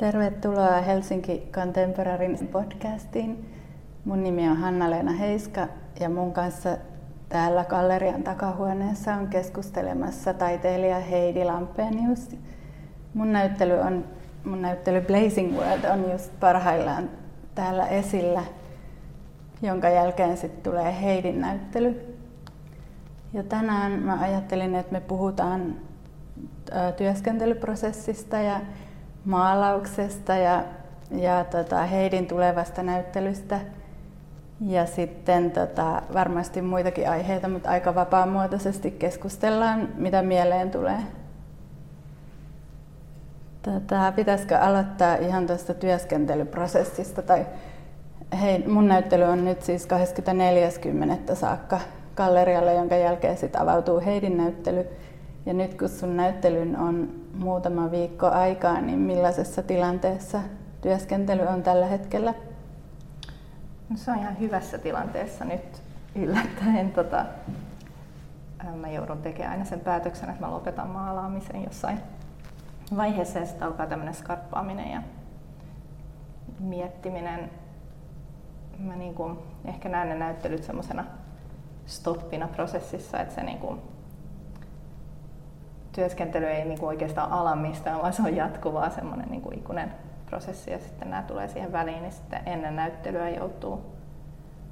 Tervetuloa Helsinki Contemporaryn podcastiin. Mun nimi on Hanna-Leena Heiska ja mun kanssa täällä gallerian takahuoneessa on keskustelemassa taiteilija Heidi Lampenius. Mun näyttely Blazing World on just parhaillaan täällä esillä, jonka jälkeen sitten tulee Heidin näyttely. Ja tänään mä ajattelin, että me puhutaan työskentelyprosessista ja maalauksesta ja Heidin tulevasta näyttelystä ja sitten varmasti muitakin aiheita, mutta aika vapaamuotoisesti keskustellaan, mitä mieleen tulee. Pitäisikö aloittaa ihan tuosta työskentelyprosessista? Tai hei, mun näyttely on nyt siis 24.10. saakka gallerialla, jonka jälkeen sit avautuu Heidin näyttely. Ja nyt kun sun näyttelyn on muutama viikko aikaa, niin millaisessa tilanteessa työskentely on tällä hetkellä? No, se on ihan hyvässä tilanteessa nyt yllättäen. Mä joudun tekemään aina sen päätöksen, että mä lopetan maalaamisen jossain vaiheessa ja sitten alkaa tämmöinen skarppaaminen ja miettiminen. Mä ehkä näen ne näyttelyt semmoisena stoppina prosessissa, että se työskentely ei oikeastaan ala mistään, vaan se on jatkuvaa semmoinen ikuinen prosessi ja sitten nämä tulee siihen väliin, niin sitten ennen näyttelyä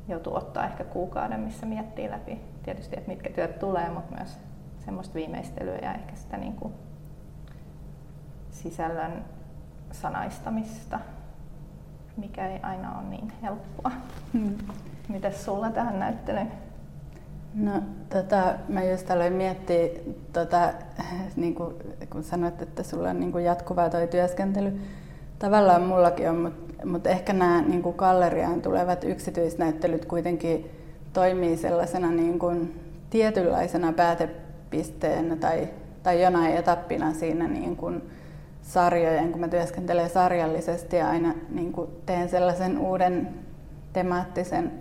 joutuu ottaa ehkä kuukauden, missä miettii läpi tietysti, että mitkä työt tulee, mutta myös semmoista viimeistelyä ja ehkä sitä sisällön sanaistamista, mikä ei aina ole niin helppoa. Mites sulla tähän näyttelyyn? No, mä just aloin miettiä, kun sanoit, että sulla on jatkuvaa toi työskentely. Tavallaan mullakin on, mutta ehkä nämä galleriaan tulevat yksityisnäyttelyt kuitenkin toimii sellaisena tietynlaisena päätepisteenä tai jonain etappina siinä sarjojen, kun mä työskentelen sarjallisesti ja aina teen sellaisen uuden temaattisen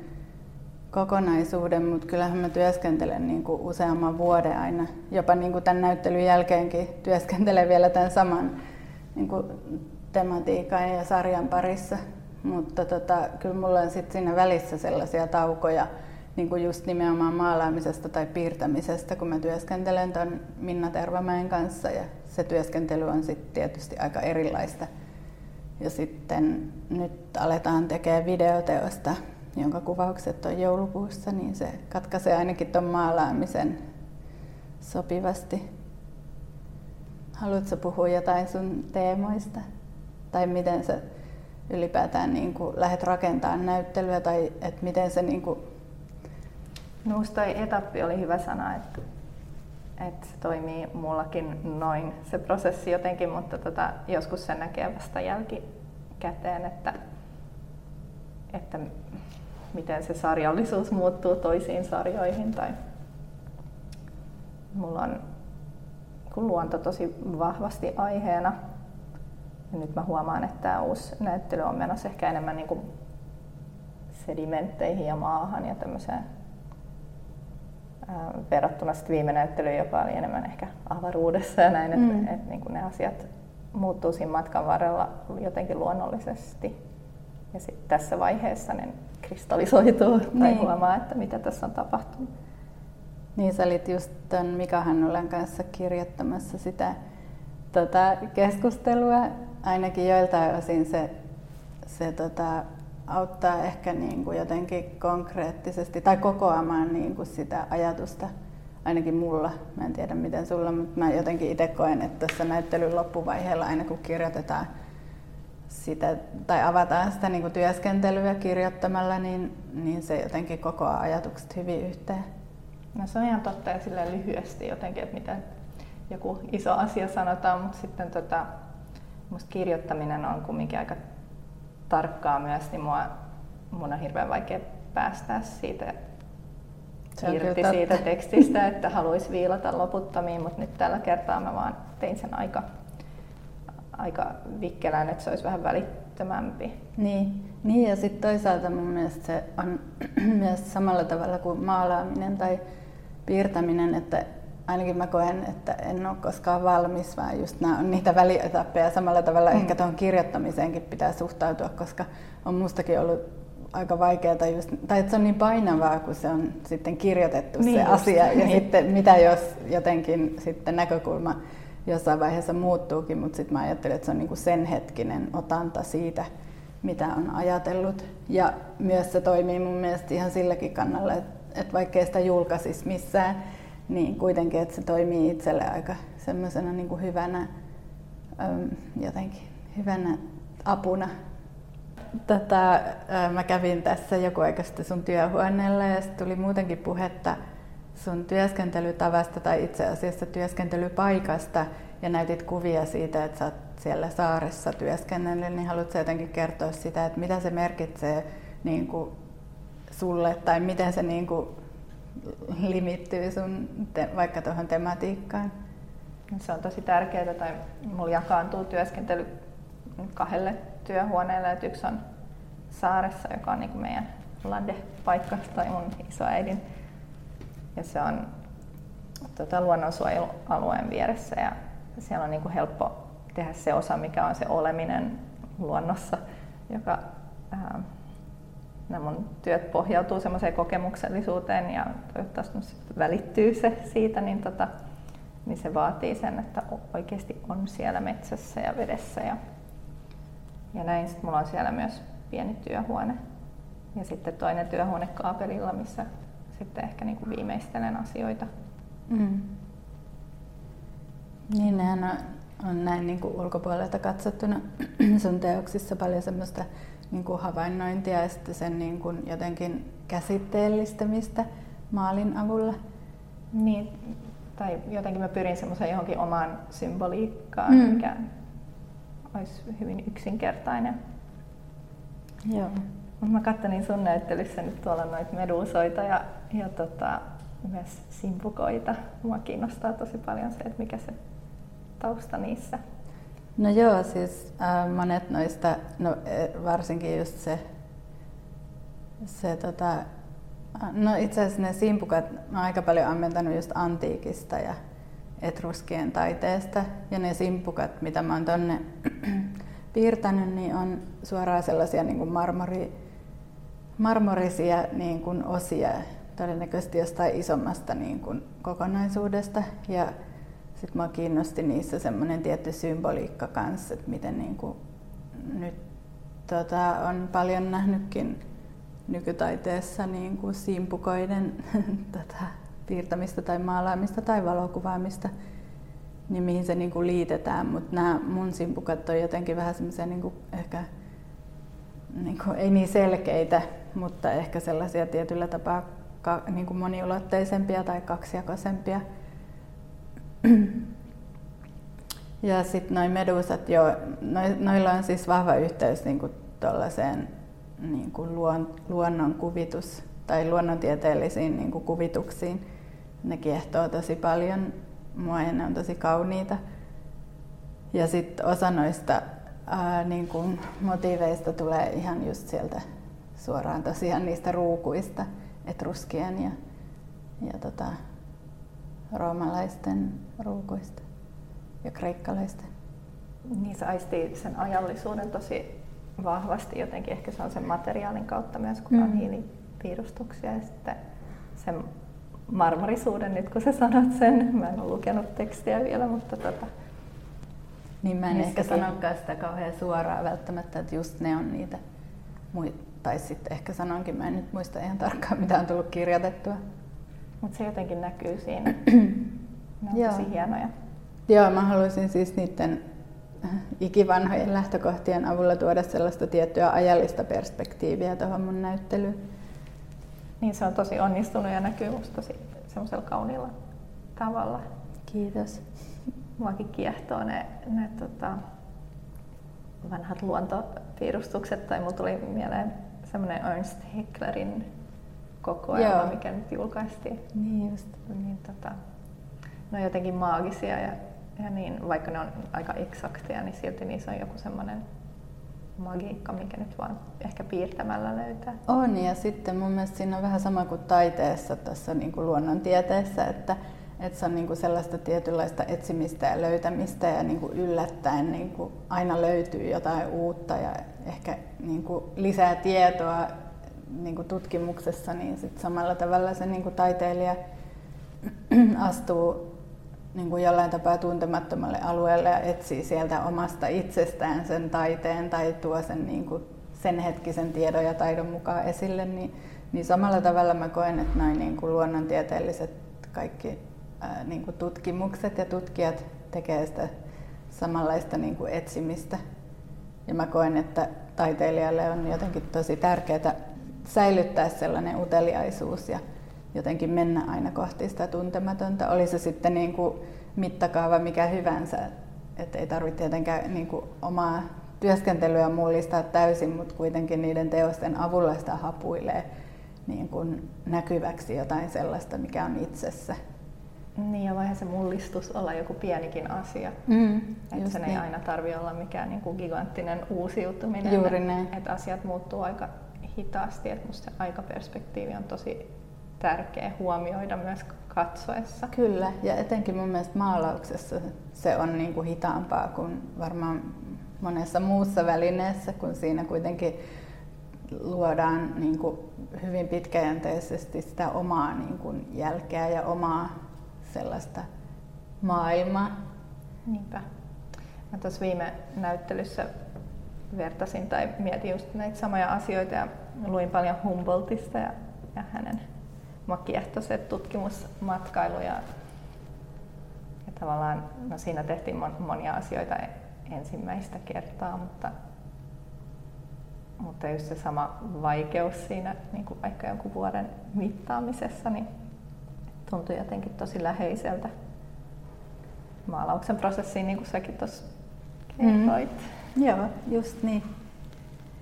kokonaisuuden, mutta kyllähän mä työskentelen useamman vuoden aina. Jopa tämän näyttelyn jälkeenkin työskentelen vielä tämän saman tematiikan ja sarjan parissa. Mutta kyllä mulla on sitten siinä välissä sellaisia taukoja just nimenomaan maalaamisesta tai piirtämisestä, kun mä työskentelen ton Minna Tervomäen kanssa ja se työskentely on sitten tietysti aika erilaista. Ja sitten nyt aletaan tekemään videoteosta, jonka kuvaukset on joulukuussa, niin se katkaisee ainakin tuon maalaamisen sopivasti. Haluatko puhua jotain sun teemoista? Tai miten sä ylipäätään lähdet rakentamaan näyttelyä? Tai et miten se Minusta etappi oli hyvä sana, että se toimii mullakin noin se prosessi jotenkin, mutta joskus sen näkee vasta jälkikäteen, että miten se sarjallisuus muuttuu toisiin sarjoihin. Tai mulla on luonto tosi vahvasti aiheena. Ja nyt mä huomaan, että tämä uusi näyttely on menossa ehkä enemmän sedimentteihin ja maahan ja tämmöiseen verrattuna viime näyttelyyn, joka oli enemmän ehkä avaruudessa ja näin, että ne asiat muuttuu siinä matkan varrella jotenkin luonnollisesti. Ja sitten tässä vaiheessa ne kristallisoituu tai huomaa, että mitä tässä on tapahtunut. Niin, sä olit just ton Mika Hannulan kanssa kirjoittamassa sitä keskustelua. Ainakin joiltain osin se auttaa ehkä jotenkin konkreettisesti tai kokoamaan sitä ajatusta. Ainakin mulla, mä en tiedä miten sulla, mutta mä jotenkin itse koen, että tässä näyttelyn loppuvaiheella aina kun kirjoitetaan sitä, tai avataan sitä työskentelyä kirjoittamalla, niin se jotenkin kokoaa ajatukset hyvin yhteen. No, se on ihan totta ja silleen lyhyesti jotenkin, että miten joku iso asia sanotaan, mutta sitten musta kirjoittaminen on kumminkin aika tarkkaa myös, niin mun on hirveän vaikea päästää siitä irti siitä tekstistä, että haluaisi viilata loputtomiin, mutta nyt tällä kertaa mä vaan tein sen aika vikkelään, että se olisi vähän välittömämpi. Niin ja sitten toisaalta mun mielestä se on myös samalla tavalla kuin maalaaminen tai piirtäminen, että ainakin mä koen, että en ole koskaan valmis, vaan just nämä on niitä välietappeja. Samalla tavalla ehkä tuohon kirjoittamiseenkin pitää suhtautua, koska on mustakin ollut aika vaikeaa, tai että se on niin painavaa, kun se on sitten kirjoitettu niin se asia. Ja sitten mitä jos jotenkin sitten näkökulma jossain vaiheessa muuttuukin, mutta sitten mä ajattelin, että se on niinku sen hetkinen otanta siitä, mitä on ajatellut. Ja myös se toimii mun mielestä ihan silläkin kannalla, että vaikkei sitä julkaisisi missään, niin kuitenkin, että se toimii itselle aika semmoisena niin kuin hyvänä, jotenkin hyvänä apuna. Mä kävin tässä joku aika sitten sun työhuoneella ja sitten tuli muutenkin puhetta sun työskentelytavasta tai itse asiassa työskentelypaikasta ja näytit kuvia siitä, että sä oot siellä saaressa työskennellyt, niin haluatko jotenkin kertoa sitä, että mitä se merkitsee niin kuin sulle tai miten se niin kuin limittyy sun vaikka tuohon tematiikkaan? Se on tosi tärkeää, tai mulla jakaantuu työskentely kahdelle työhuoneelle, että yksi on saaressa, joka on niin kuin meidän ladepaikka tai mun isoäidin, ja se on luonnonsuojelualueen vieressä ja siellä on niin kuin helppo tehdä se osa, mikä on se oleminen luonnossa, joka nämä mun työt pohjautuu semmoiseen kokemuksellisuuteen ja toivottavasti välittyy se siitä, niin se vaatii sen, että oikeasti on siellä metsässä ja vedessä ja näin. Sitten mulla on siellä myös pieni työhuone ja sitten toinen työhuone kaapelilla, missä sitten ehkä niin kuin viimeistelen asioita. Mm. Niin nehän on näin niin kuin ulkopuolelta katsottuna sun teoksissa paljon semmoista niin kuin havainnointia ja sitten sen niin kuin jotenkin käsitteellistämistä maalin avulla. Niin, tai jotenkin mä pyrin semmoiseen johonkin omaan symboliikkaan, mikä olisi hyvin yksinkertainen. Joo. Mä kattelin sun näyttelyssä nyt tuolla noita meduusoita ja myös simpukoita. Mua kiinnostaa tosi paljon se, että mikä se tausta niissä. No joo, siis monet noista, varsinkin just se itse asiassa ne simpukat, mä oon aika paljon ammentanut just antiikista ja etruskien taiteesta, ja ne simpukat, mitä mä oon tonne piirtänyt, niin on suoraan sellaisia niin kuin marmorisia niin kuin osia, todennäköisesti jostain isommasta niin kuin kokonaisuudesta. Ja sitten minua kiinnosti niissä semmoinen tietty symboliikka kanssa, että miten niin kuin nyt on paljon nähnytkin nykytaiteessa niin kuin simpukoiden piirtämistä tai maalaamista tai valokuvaamista, niin mihin se niin kuin liitetään. Mutta nämä mun simpukat on jotenkin vähän semmoisia niin kuin ehkä niin kuin ei niin selkeitä, mutta ehkä sellaisia tietyllä tapaa niin kuin moniulotteisempia tai kaksijakoisempia. Ja sitten noi medusat, joo, noilla on siis vahva yhteys niinku tollaiseen niinku luonnon kuvitus tai luonnontieteellisiin niinku kuvituksiin. Ne kiehtoo tosi paljon mua ja ne on tosi kauniita. Ja sitten osa noista niinku motiiveista tulee ihan just sieltä suoraan tosiaan niistä ruukuista, etruskien ja roomalaisten ruukuista ja kreikkalaisten. Niin se aistii sen ajallisuuden tosi vahvasti jotenkin. Ehkä se on sen materiaalin kautta myös, kun on hiilipiirustuksia. Ja sitten sen marmorisuuden, nyt kun sä sanot sen. Mä en ole lukenut tekstiä vielä, mutta Niin mä en ehkä sanokaan sitä kauhean suoraan välttämättä, että just ne on niitä. Tai sitten ehkä sanonkin, mä en nyt muista ihan tarkkaan, mitä on tullut kirjoitettua. Mutta se jotenkin näkyy siinä. Ne on tosi hienoja. Joo, mä haluaisin siis niiden ikivanhojen lähtökohtien avulla tuoda sellaista tiettyä ajallista perspektiiviä tuohon mun näyttelyyn. Niin, se on tosi onnistunut ja näkyy musta tosi semmoisella kauniilla tavalla. Kiitos. Muakin kiehtoo ne vanhat luontopiirustukset, tai mulla tuli mieleen semmoinen Ernst-Hicklerin kokoelma, mikä nyt julkaistiin. Niin just. Niin, ne on jotenkin maagisia ja niin, vaikka ne on aika eksakteja, niin silti niissä on joku semmoinen magiikka, mikä nyt vaan ehkä piirtämällä löytää. On, ja sitten mun mielestä siinä on vähän sama kuin taiteessa, tuossa niin kuin luonnontieteessä, että Että se on niinku sellaista tietynlaista etsimistä ja löytämistä ja niinku yllättäen niinku aina löytyy jotain uutta ja ehkä niinku lisää tietoa niinku tutkimuksessa, niin sit samalla tavalla se niinku taiteilija astuu niinku jollain tapaa tuntemattomalle alueelle ja etsii sieltä omasta itsestään sen taiteen tai tuo sen, niinku sen hetkisen tiedon ja taidon mukaan esille, niin samalla tavalla mä koen, että noin niinku luonnontieteelliset kaikki niinku tutkimukset ja tutkijat tekee sitä samanlaista niinku etsimistä. Ja mä koen, että taiteilijalle on jotenkin tosi tärkeää säilyttää sellainen uteliaisuus ja jotenkin mennä aina kohti sitä tuntematonta. Oli se sitten niinku mittakaava mikä hyvänsä, että ei tarvitse tietenkään niinku omaa työskentelyä mullistaa täysin, mutta kuitenkin niiden teosten avulla sitä hapuilee niin kuin näkyväksi jotain sellaista, mikä on itsessä. Niin, ja voihan se mullistus olla joku pienikin asia. Että sen ei aina tarvitse olla mikään niin kuin giganttinen uusiutuminen. Juuri näin. Että asiat muuttuu aika hitaasti. Että musta se aikaperspektiivi on tosi tärkeä huomioida myös katsoessa. Kyllä, ja etenkin mun mielestä maalauksessa se on niin kuin hitaampaa kuin varmaan monessa muussa välineessä, kun siinä kuitenkin luodaan niin kuin hyvin pitkäjänteisesti sitä omaa niin kuin jälkeä ja omaa sellaista maailmaa. Niinpä. Mä tuossa viime näyttelyssä vertasin tai mietin just näitä samoja asioita ja luin paljon Humboldtista ja hänen makiehtoiset tutkimusmatkailuja. Ja tavallaan no siinä tehtiin monia asioita ensimmäistä kertaa, mutta just se sama vaikeus siinä niin kuin vaikka jonkun vuoden mittaamisessa niin tuntui jotenkin tosi läheiseltä maalauksen prosessiin, niin kuin säkin tuossa kertoit. Joo, just niin.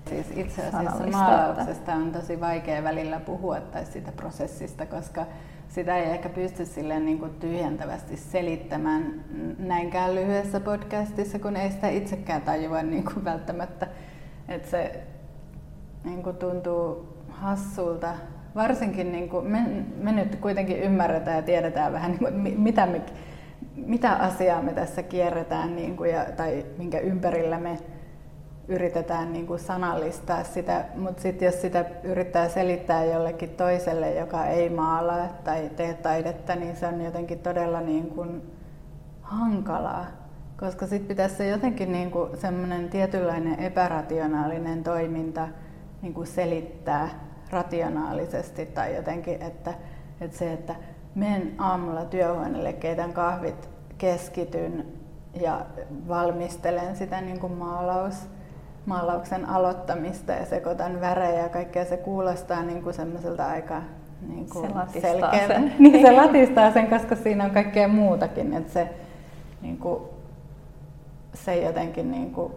Siis itse asiassa maalauksesta on tosi vaikea välillä puhua tai siitä prosessista, koska sitä ei ehkä pysty silleen niin kuin tyhjentävästi selittämään näinkään lyhyessä podcastissa, kun ei sitä itsekään tajua niin kuin välttämättä. Että se niin kuin tuntuu hassulta, varsinkin niin kuin me nyt kuitenkin ymmärretään ja tiedetään vähän, niin kuin, mitä asiaa me tässä kierretään niin kuin, tai minkä ympärillä me yritetään niin kuin sanallistaa sitä, mutta sitten jos sitä yrittää selittää jollekin toiselle, joka ei maalaa tai tee taidetta, niin se on jotenkin todella niin kuin hankalaa. Koska sitten pitäisi se jotenkin niinku semmoinen tietynlainen epärationaalinen toiminta niinku selittää rationaalisesti tai jotenkin, että se, että menen aamulla työhuoneelle, keitän kahvit, keskityn ja valmistelen sitä niinku maalauksen aloittamista ja sekoitan värejä ja kaikkea, se kuulostaa niinku semmoiselta aika niinku selkeältä. Niin se latistaa sen, koska siinä on kaikkea muutakin, että se niinku se ei jotenkin niin kuin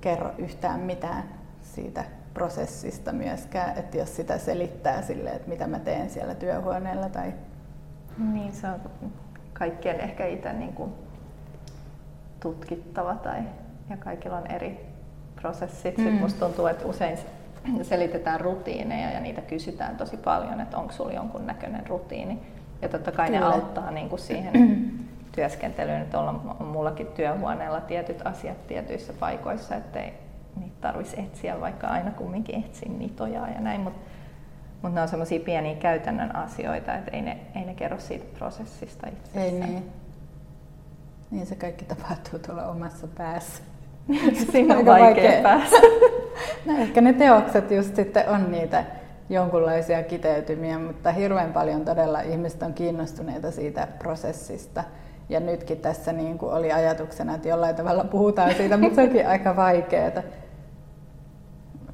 kerro yhtään mitään siitä prosessista myöskään, että jos sitä selittää sille, että mitä mä teen siellä työhuoneella tai... Niin, se on kaikkien ehkä itse niin kuin tutkittava ja kaikilla on eri prosessit. Sitten musta tuntuu, että usein selitetään rutiineja ja niitä kysytään tosi paljon, että onko sulla jonkun näköinen rutiini. Ja totta kai ne auttaa niin kuin siihen työskentelyyn, että on mullakin työhuoneella tietyt asiat tietyissä paikoissa, ettei niitä tarvitsisi etsiä, vaikka aina kumminkin etsin nitojaa ja näin, mutta ne on semmoisia pieniä käytännön asioita, että ei ne kerro siitä prosessista itsessään. Ei niin. Niin se kaikki tapahtuu tuolla omassa päässä. Siinä on vaikea päässä. No ehkä ne teokset just sitten on niitä jonkunlaisia kiteytymiä, mutta hirveän paljon todella ihmiset on kiinnostuneita siitä prosessista. Ja nytkin tässä niin kuin oli ajatuksena, että jollain tavalla puhutaan siitä, mutta se onkin aika vaikeaa.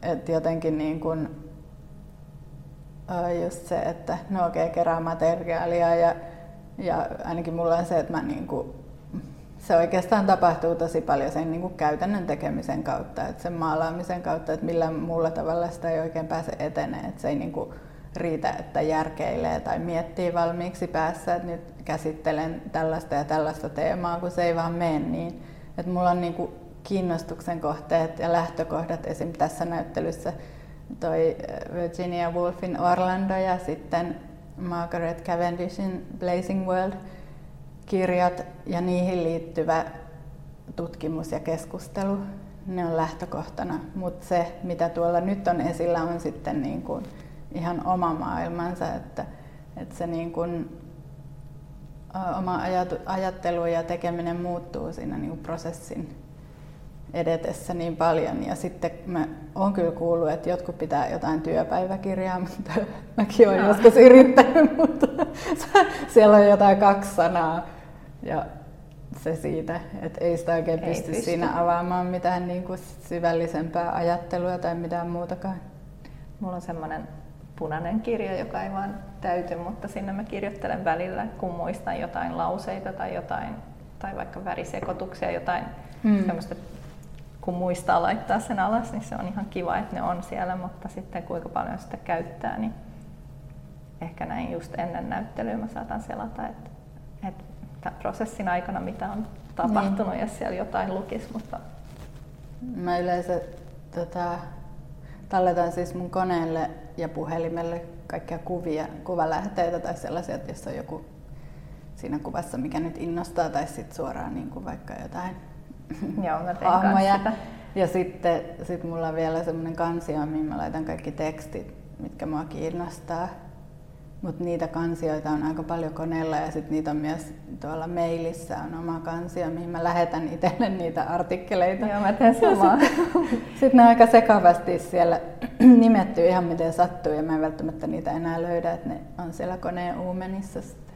Että jotenkin niin kuin, just se, että no okei, kerää materiaalia ja ainakin mulla on se, että mä niin kuin, se oikeastaan tapahtuu tosi paljon sen niin kuin käytännön tekemisen kautta, että sen maalaamisen kautta, että millään muulla tavalla sitä ei oikein pääse eteneen. Että se ei niin kuin riitä, että järkeilee tai miettii valmiiksi päässä, että nyt käsittelen tällaista ja tällaista teemaa, kun se ei vaan mene niin. Että mulla on niinku kiinnostuksen kohteet ja lähtökohdat, esim. Tässä näyttelyssä toi Virginia Woolfin Orlando ja sitten Margaret Cavendishin Blazing World, kirjat ja niihin liittyvä tutkimus ja keskustelu, ne on lähtökohtana, mutta se mitä tuolla nyt on esillä on sitten niin kuin ihan oma maailmansa, että se niin kuin oma ajattelu ja tekeminen muuttuu siinä niin kuin prosessin edetessä niin paljon. Ja sitten mä oon kyllä kuullut, että jotkut pitää jotain työpäiväkirjaa, mutta mäkin olen joskus yrittänyt, mutta siellä on jotain 2 sanaa. Ja se siitä, että ei sitä oikein pysty siinä avaamaan mitään niin kuin syvällisempää ajattelua tai mitään muutakaan. Mulla on semmoinen punainen kirja, joka ei vaan täyty, mutta sinne mä kirjoittelen välillä, kun muistan jotain lauseita tai jotain, tai vaikka värisekoituksia, jotain semmoista, kun muistaa laittaa sen alas, niin se on ihan kiva, että ne on siellä, mutta sitten kuinka paljon sitä käyttää, niin ehkä näin just ennen näyttelyä mä saatan selata, että tämän prosessin aikana mitä on tapahtunut niin. Jos siellä jotain lukisi, mutta... Mä yleensä talletan siis mun koneelle ja puhelimelle kaikkia kuvia, kuvalähteitä tai sellaisia, jos on joku siinä kuvassa, mikä nyt innostaa, tai sitten suoraan niin kuin vaikka jotain hahmoja. Ja sitten mulla on vielä semmoinen kansio, mihin mä laitan kaikki tekstit, mitkä mua kiinnostaa. Mutta niitä kansioita on aika paljon koneella, ja sitten niitä on myös tuolla mailissa on oma kansio, mihin mä lähetän itselle niitä artikkeleita. Joo, mä teen samaa. Sitten ne aika sekavasti siellä nimettyy ihan miten sattuu, ja mä en välttämättä niitä enää löydä, että ne on siellä koneen uumenissa sitten.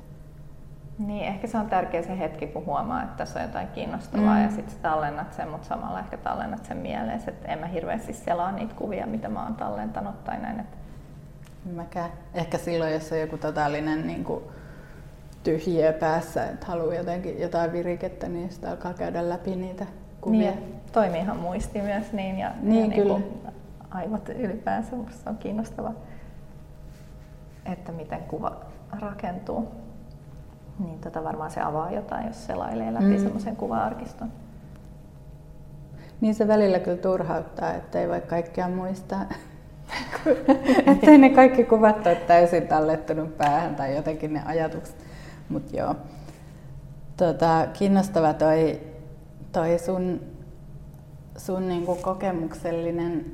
Niin, ehkä se on tärkeä se hetki, kun huomaa, että tässä on jotain kiinnostavaa, ja sitten tallennat sen, mutta samalla ehkä tallennat sen mieleesi, että en mä hirveästi selaa niitä kuvia, mitä mä oon tallentanut tai näin. Mäkään. Ehkä silloin, jos on joku totaalinen niin kuin tyhjiö päässä, että haluaa jotenkin jotain virikettä, niin sitä alkaa käydä läpi niitä kuvia. Niin, toimiihan muisti myös niin, ja kyllä. Niin kuin aivot ylipäänsä, musta on kiinnostavaa, että miten kuva rakentuu. Niin varmaan se avaa jotain, jos selailee läpi semmoisen kuva-arkiston. Niin se välillä kyllä turhauttaa, ettei voi kaikkea muistaa. Ettei ne kaikki kuvat ole täysin tallettunut päähän tai jotenkin ne ajatukset, mut joo. Kiinnostava toi sun niinku kokemuksellinen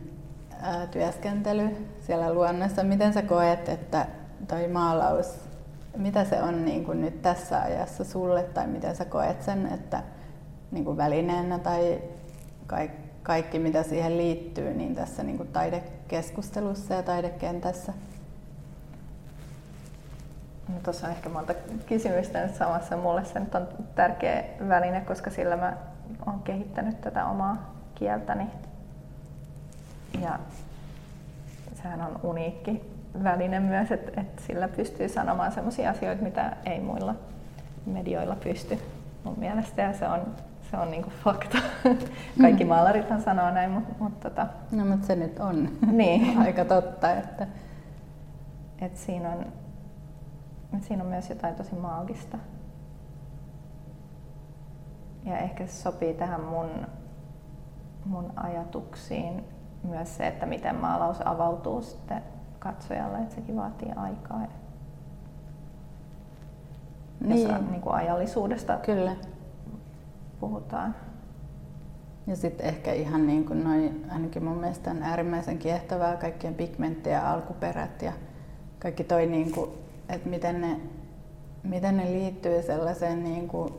työskentely siellä luonnossa. Miten sä koet, että toi maalaus, mitä se on niinku nyt tässä ajassa sulle, tai miten sä koet sen, että niinku välineenä tai kaikki mitä siihen liittyy, niin tässä niinku taidekeskustelussa ja taidekentässä? No, tuossa on ehkä monta kysymystä nyt samassa. Mulle se nyt on tärkeä väline, koska sillä mä oon kehittänyt tätä omaa kieltäni. Ja sehän on uniikki väline myös, että sillä pystyy sanomaan sellaisia asioita, mitä ei muilla medioilla pysty mun mielestä. Ja se on niinku fakta. Kaikki maalarithan sanoo näin, mutta... No, mutta se nyt on niin. Aika totta, että... Siinä on myös jotain tosi maagista. Ja ehkä se sopii tähän mun ajatuksiin myös se, että miten maalaus avautuu sitten katsojalle, että sekin vaatii aikaa. Niin. Jos on niinku ajallisuudesta. Kyllä. Puhutaan. Ja sitten ehkä ihan niin kuin noin, ainakin mun mielestä on äärimmäisen kiehtovaa kaikkien pigmenttien alkuperät ja kaikki toi niin kuin, että miten ne liittyy sellaiseen niin kuin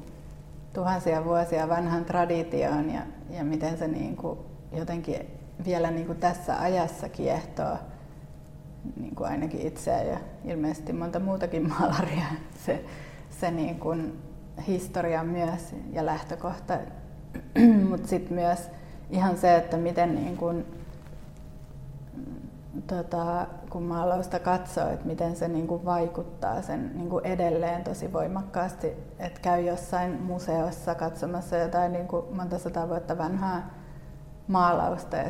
tuhansia vuosia vanhan traditioon ja miten se niin kuin jotenkin vielä niin kuin tässä ajassa kiehtoo niin kuin ainakin itseä ja ilmeisesti monta muutakin maalaria se niin kuin historia myös ja lähtökohta, mutta sitten myös ihan se, että miten niin kun maalausta katsoo, että miten se niin kun vaikuttaa sen niin kun edelleen tosi voimakkaasti, että käy jossain museossa katsomassa jotain niin kun monta sataa vuotta vanhaa maalausta ja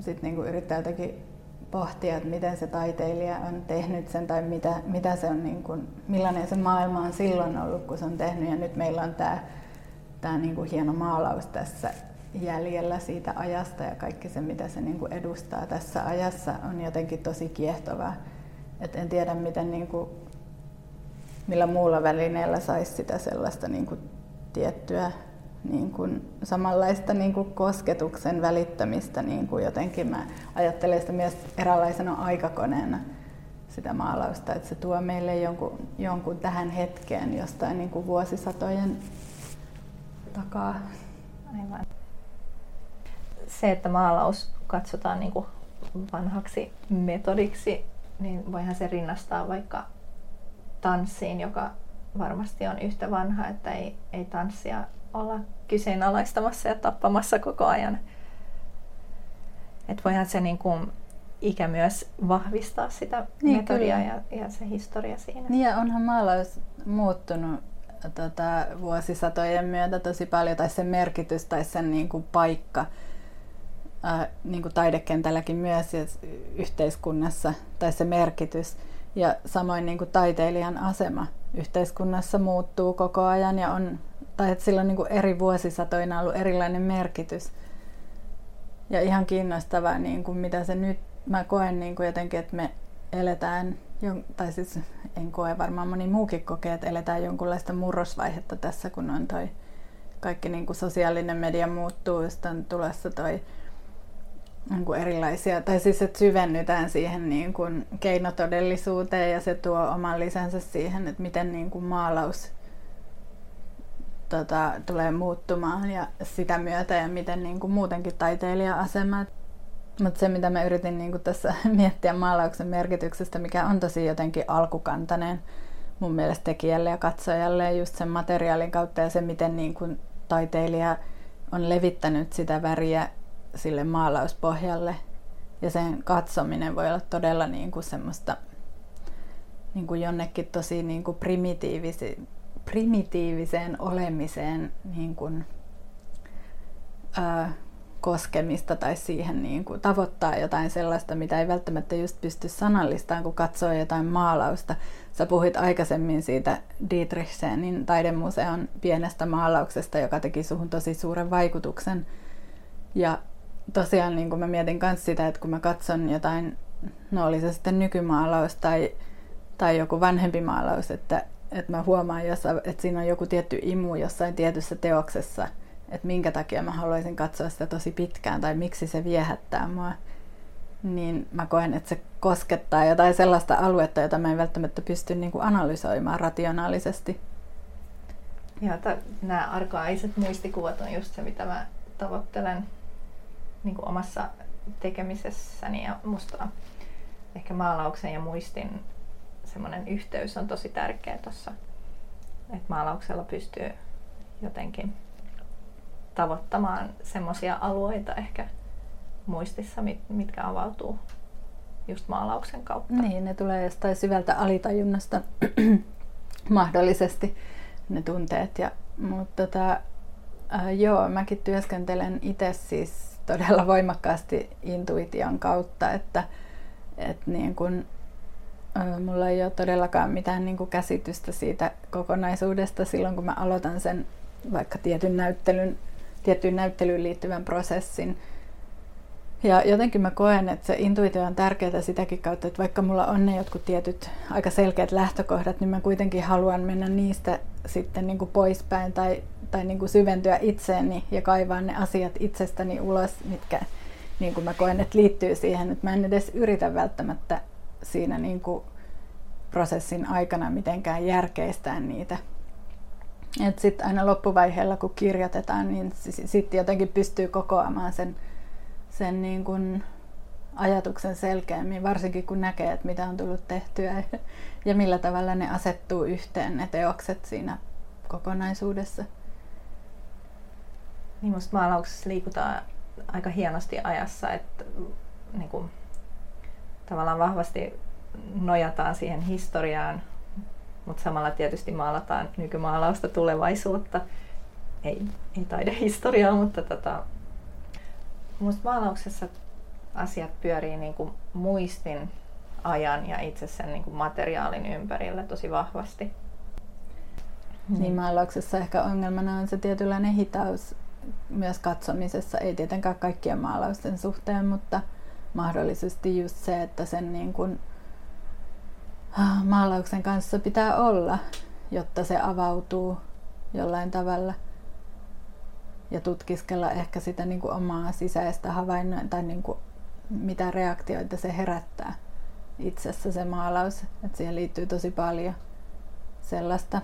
sitten niin kun yrittää jotenkin pohtia, että miten se taiteilija on tehnyt sen tai mitä se on, niin kuin, millainen se maailma on silloin ollut, kun se on tehnyt. Ja nyt meillä on tämä niin kuin hieno maalaus tässä jäljellä siitä ajasta ja kaikki se, mitä se niin kuin edustaa tässä ajassa, on jotenkin tosi kiehtovaa. Et en tiedä, miten niin kuin millä muulla välineellä saisi sitä sellaista niin kuin tiettyä niin kuin samanlaista niin kuin kosketuksen välittämistä. Niin kuin jotenkin mä ajattelen sitä myös eräänlaisena aikakoneena, sitä maalausta, että se tuo meille jonkun tähän hetkeen jostain niin kuin vuosisatojen takaa. Aivan. Se, että maalaus katsotaan niin kuin vanhaksi metodiksi, niin voihan se rinnastaa vaikka tanssiin, joka varmasti on yhtä vanha, että ei tanssia olla kyseenalaistamassa ja tappamassa koko ajan. Et voihan se niin kuin ikä myös vahvistaa sitä niin, metodia ja se historia siinä. Niin ja onhan maalaus muuttunut vuosisatojen myötä tosi paljon, tai sen merkitys tai sen niin kuin paikka niin kuin taidekentälläkin myös ja yhteiskunnassa, tai se merkitys. Ja samoin niin kuin taiteilijan asema yhteiskunnassa muuttuu koko ajan ja on, tai että sillä on niin kuin eri vuosisatoina ollut erilainen merkitys. Ja ihan kiinnostavaa, niin kuin mitä se nyt, mä koen niin kuin jotenkin, että me eletään, tai siis en koe, varmaan moni muukin kokee, että eletään jonkunlaista murrosvaihetta tässä, kun on toi kaikki niin kuin sosiaalinen media muuttuu, josta on tulossa toi niin kuin erilaisia, tai siis että syvennytään siihen niin kuin keinotodellisuuteen ja se tuo oman lisänsä siihen, että miten niin kuin maalaus tulee muuttumaan ja sitä myötä ja miten niin kuin muutenkin taiteilija-asema. Mutta se, mitä mä yritin niin kuin tässä miettiä maalauksen merkityksestä, mikä on tosi jotenkin alkukantainen mun mielestä tekijälle ja katsojalle, just sen materiaalin kautta ja se, miten niin kuin taiteilija on levittänyt sitä väriä sille maalauspohjalle. Ja sen katsominen voi olla todella niin kuin semmoista niin kuin jonnekin tosi niin kuin primitiiviseen olemiseen niin kuin, koskemista tai siihen niin kuin, tavoittaa jotain sellaista, mitä ei välttämättä just pysty sanallistamaan, kun katsoo jotain maalausta. Sä puhuit aikaisemmin siitä Dietrichsenin taidemuseon pienestä maalauksesta, joka teki suhun tosi suuren vaikutuksen. Ja tosiaan niin kuin mä mietin myös sitä, että kun mä katson jotain, no oli se sitten nykymaalaus tai joku vanhempi maalaus, että mä huomaan, että siinä on joku tietty imu jossain tietyssä teoksessa, että minkä takia mä haluaisin katsoa sitä tosi pitkään tai miksi se viehättää mua, niin mä koen, että se koskettaa jotain sellaista aluetta, jota mä en välttämättä pysty niin kuin analysoimaan rationaalisesti. Joo, nämä arkaiset muistikuvat on just se, mitä mä tavoittelen niin kuin omassa tekemisessäni ja musta ehkä maalauksen ja muistin semmoinen yhteys on tosi tärkeä tuossa, että maalauksella pystyy jotenkin tavoittamaan semmoisia alueita ehkä muistissa, mitkä avautuu just maalauksen kautta. Niin, ne tulee jostain syvältä alitajunnasta mahdollisesti ne tunteet. Mutta mäkin työskentelen itse siis todella voimakkaasti intuition kautta, että niin kun mulla ei ole todellakaan mitään niin kuin käsitystä siitä kokonaisuudesta silloin, kun mä aloitan sen vaikka tiettyyn näyttelyyn liittyvän prosessin. Ja jotenkin mä koen, että se intuitio on tärkeää sitäkin kautta, että vaikka mulla on ne jotkut tietyt aika selkeät lähtökohdat, niin mä kuitenkin haluan mennä niistä sitten niin kuin poispäin tai niin kuin syventyä itseeni ja kaivaa ne asiat itsestäni ulos, mitkä niin kuin mä koen, että liittyy siihen, että mä en edes yritä välttämättä siinä niin kuin prosessin aikana mitenkään järkeistää niitä. Et sit aina loppuvaiheella, kun kirjoitetaan, niin sitten jotenkin pystyy kokoamaan sen niin kuin ajatuksen selkeämmin, varsinkin kun näkee, että mitä on tullut tehtyä ja millä tavalla ne asettuu yhteen ne teokset siinä kokonaisuudessa. Niin musta maalauksessa liikutaan aika hienosti ajassa, että niin kuin tavallaan vahvasti nojataan siihen historiaan, mutta samalla tietysti maalataan nykymaalausta tulevaisuutta. Ei taidehistoriaa, mutta musta maalauksessa asiat pyörii niin kuin muistin, ajan ja itse sen niin kuin materiaalin ympärillä tosi vahvasti. Niin maalauksessa ehkä ongelmana on se tietynlainen hitaus myös katsomisessa, ei tietenkään kaikkien maalausten suhteen, mutta mahdollisesti just se, että sen niin kuin maalauksen kanssa pitää olla, jotta se avautuu jollain tavalla. Ja tutkiskella ehkä sitä niin kuin omaa sisäistä havainnointia tai niin kuin mitä reaktioita se herättää itsessä se maalaus. Että siihen liittyy tosi paljon sellaista.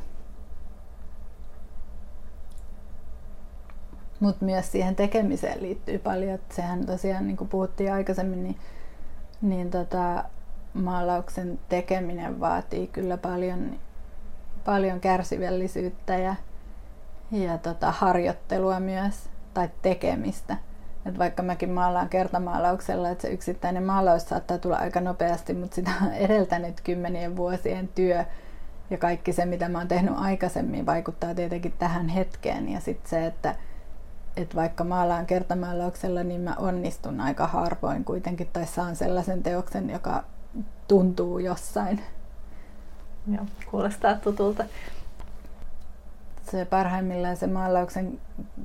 Mutta myös siihen tekemiseen liittyy paljon. Et sehän tosiaan, niin kuin puhuttiin aikaisemmin, niin maalauksen tekeminen vaatii kyllä paljon kärsivällisyyttä ja harjoittelua myös, tai tekemistä. Et vaikka mäkin maalaan kertamaalauksella, että se yksittäinen maalaus saattaa tulla aika nopeasti, mutta sitä on edeltänyt kymmenien vuosien työ. Ja kaikki se, mitä mä oon tehnyt aikaisemmin, vaikuttaa tietenkin tähän hetkeen. Ja sitten se, että vaikka maalaan kertamaalauksella, niin mä onnistun aika harvoin kuitenkin, tai saan sellaisen teoksen, joka tuntuu jossain. Joo, kuulostaa tutulta. Se parhaimmillaan se maalauksen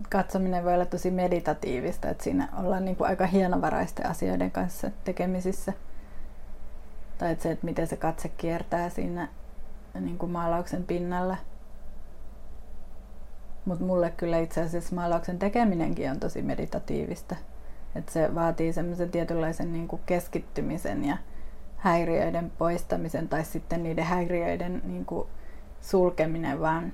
katsominen voi olla tosi meditatiivista, että siinä ollaan niin kuin aika hienovaraisten asioiden kanssa tekemisissä. Tai että se, että miten se katse kiertää siinä niin kuin maalauksen pinnalla. Mutta mulle kyllä itse asiassa maalauksen tekeminenkin on tosi meditatiivista. Että se vaatii semmoisen tietynlaisen niin kuin keskittymisen ja häiriöiden poistamisen tai sitten niiden häiriöiden niin kuin sulkeminen vaan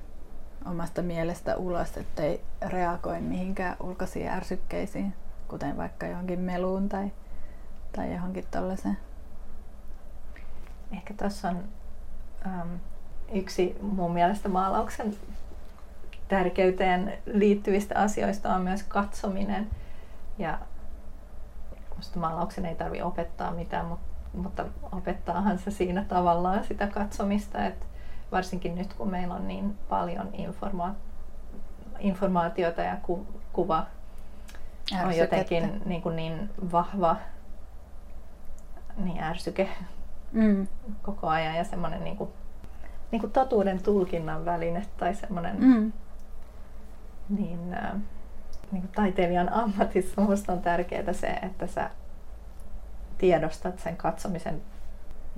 omasta mielestä ulos, ettei reagoi mihinkään ulkoisiin ärsykkeisiin, kuten vaikka johonkin meluun tai johonkin tollaiseen. Ehkä tuossa on yksi mun mielestä maalauksen tärkeyteen liittyvistä asioista on myös katsominen. Ja musta maalauksen ei tarvitse opettaa mitään, mutta opettaahan se siinä tavallaan sitä katsomista, että varsinkin nyt kun meillä on niin paljon informaatiota ja kuva on jotenkin niin vahva niin ärsyke koko ajan ja semmoinen niin kuin totuuden tulkinnan väline tai semmoinen niin kuin taiteilijan ammatissa musta on tärkeää se, että sä tiedostat sen katsomisen.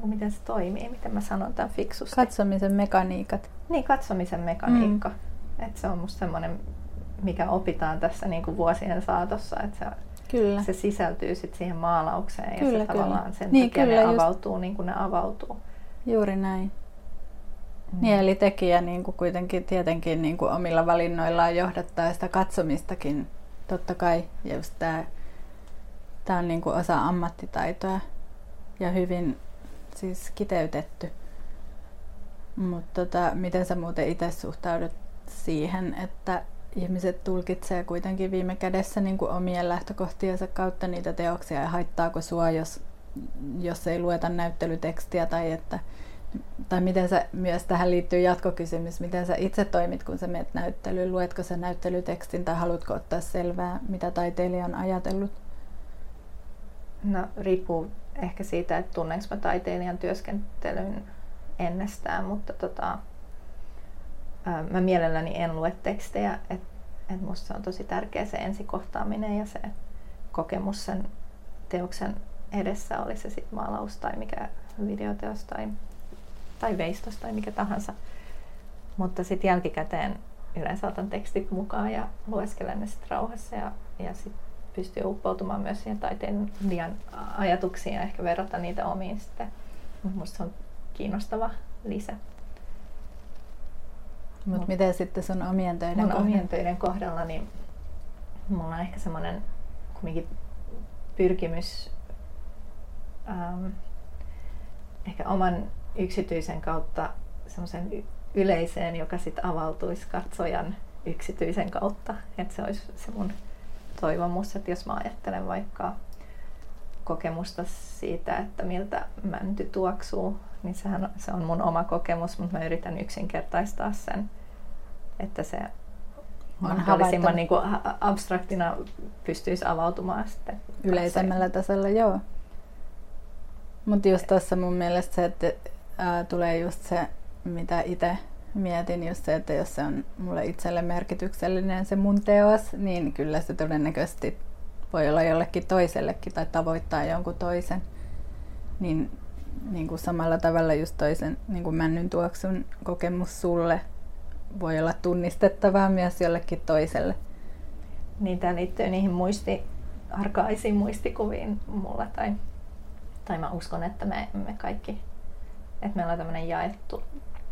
Miten se toimii? Miten mä sanon tämän fiksusti? Katsomisen mekaniikat. Niin, katsomisen mekaniikka. Et se on musta semmoinen, mikä opitaan tässä niinku vuosien saatossa. Et se sisältyy sit siihen maalaukseen kyllä, ja se tavallaan sen niin, takia ne avautuu niin kuin ne avautuu. Juuri näin. Niin, eli tekijä niinku kuitenkin tietenkin niinku omilla valinnoillaan johdattaa sitä katsomistakin. Totta kai. Ja just tää on niinku osa ammattitaitoa ja hyvin siis kiteytetty. Mutta miten sä muuten itse suhtaudut siihen, että ihmiset tulkitsee kuitenkin viime kädessä niin kuin omien lähtökohtiensa kautta niitä teoksia ja haittaako sua, jos ei lueta näyttelytekstiä tai miten sä, myös tähän liittyy jatkokysymys, miten sä itse toimit, kun sä menet näyttelyyn, luetko sä näyttelytekstin tai haluatko ottaa selvää, mitä taiteilija on ajatellut? No, riippuu ehkä siitä, että tunnenko mä taiteilijan työskentelyn ennestään, mutta mä mielelläni en lue tekstejä. Et musta se on tosi tärkeä se ensikohtaaminen ja se kokemus sen teoksen edessä, oli se sitten maalaus tai mikä videoteos tai veistos tai mikä tahansa. Mutta sitten jälkikäteen yleensä otan tekstit mukaan ja lueskelen ne sitten rauhassa ja sitten pystyy uppoutumaan myös siihen taiteilijan ajatuksiin ja ehkä verrata niitä omiin sitten. Musta se on kiinnostava lisä. Mutta miten sitten sun omien töiden kohdalla? Omien töiden kohdalla niin mulla on ehkä semmoinen kumminkin pyrkimys ehkä oman yksityisen kautta semmoisen yleiseen, joka sitten avautuisi katsojan yksityisen kautta. Että se olisi se mun toivomus, että jos mä ajattelen vaikka kokemusta siitä, että miltä mänty tuoksuu, niin se on mun oma kokemus, mutta mä yritän yksinkertaistaa sen, että se mahdollisimman niin kuin abstraktina pystyisi avautumaan sitten yleisemmällä tasolla, joo. Mutta just tuossa mun mielestä se, että tulee just se, mitä itse mietin, just se, että jos se on mulle itselle merkityksellinen se mun teos, niin kyllä se todennäköisesti voi olla jollekin toisellekin tai tavoittaa jonkun toisen. Niin niin kuin samalla tavalla just toisen niin kuin männyn tuoksun kokemus sulle voi olla tunnistettavaa myös jollekin toiselle. Niin, tämä liittyy niihin arkaisiin muistikuviin mulla, tai mä uskon, että me kaikki, että meillä on tämmöinen jaettu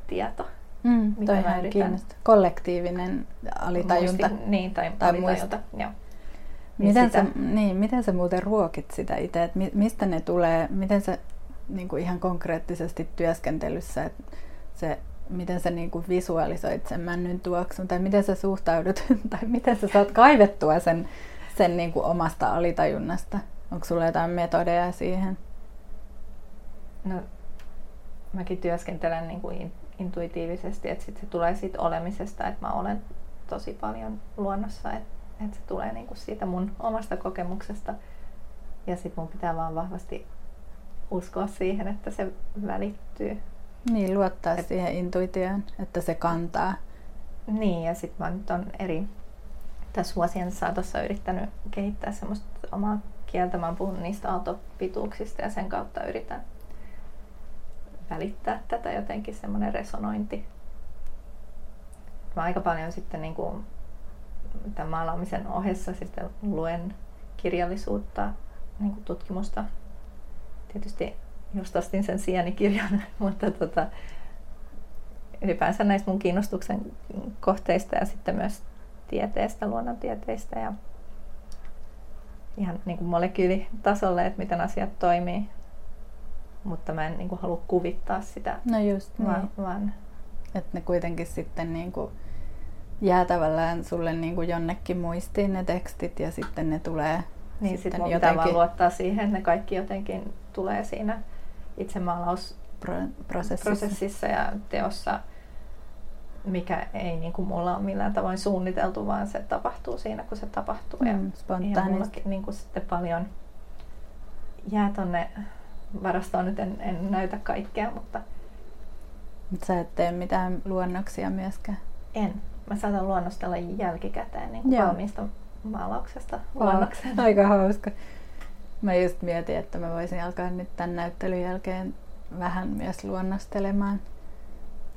tieto. Mitä mä yritän. Kollektiivinen alitajunta. Alitajunta. Joo. Miten sä muuten ruokit sitä itse, että mistä ne tulee, miten sä niin kuin ihan konkreettisesti työskentelyssä, että miten sä niin kuin visualisoit sen männyn tuoksun, tai miten sä suhtaudut, tai miten sä saat kaivettua sen niin kuin omasta alitajunnasta? Onko sulla jotain metodeja siihen? No, mäkin työskentelen niin kuin intuitiivisesti, että sit se tulee siitä olemisesta, että mä olen tosi paljon luonnossa, että se tulee niin kuin siitä mun omasta kokemuksesta. Ja sit mun pitää vaan vahvasti uskoa siihen, että se välittyy. Niin, luottaa siihen intuitioon, että se kantaa. Niin, ja sit mä nyt on tässä vuosien saatossa yrittänyt kehittää semmoista omaa kieltä. Mä oon puhunut niistä aaltopituuksista ja sen kautta yritän välittää tätä jotenkin, semmoinen resonointi. Mä aika paljon sitten niin kuin tämän maalaamisen ohessa sitten luen kirjallisuutta, niin kuin tutkimusta. Tietysti just ostin sen sienikirjan, mutta ylipäänsä näistä mun kiinnostuksen kohteista ja sitten myös tieteestä, luonnontieteistä ja ihan niin kuin molekyylitasolle, että miten asiat toimii. Mutta mä en niin kuin halua kuvittaa sitä. No just niin. Vaan. Että ne kuitenkin sitten niin kuin jää tavallaan sulle niin kuin jonnekin muistiin ne tekstit ja sitten ne tulee. Niin, sitten mun pitää vaan luottaa siihen, että ne kaikki jotenkin tulee siinä itse maalausprosessissa ja teossa, mikä ei niin kuin mulla ole millään tavoin suunniteltu, vaan se tapahtuu siinä, kun se tapahtuu. Ja mullakin niin kuin sitten paljon jää tonne varastoon. Nyt en näytä kaikkea, mutta... Sä et tee mitään luonnoksia myöskään? En. Mä saatan luonnostella jälkikäteen niin kuin valmiista maalauksesta luonnokseen. Aika hauska. Mä just mietin, että mä voisin alkaa nyt tämän näyttelyn jälkeen vähän myös luonnostelemaan.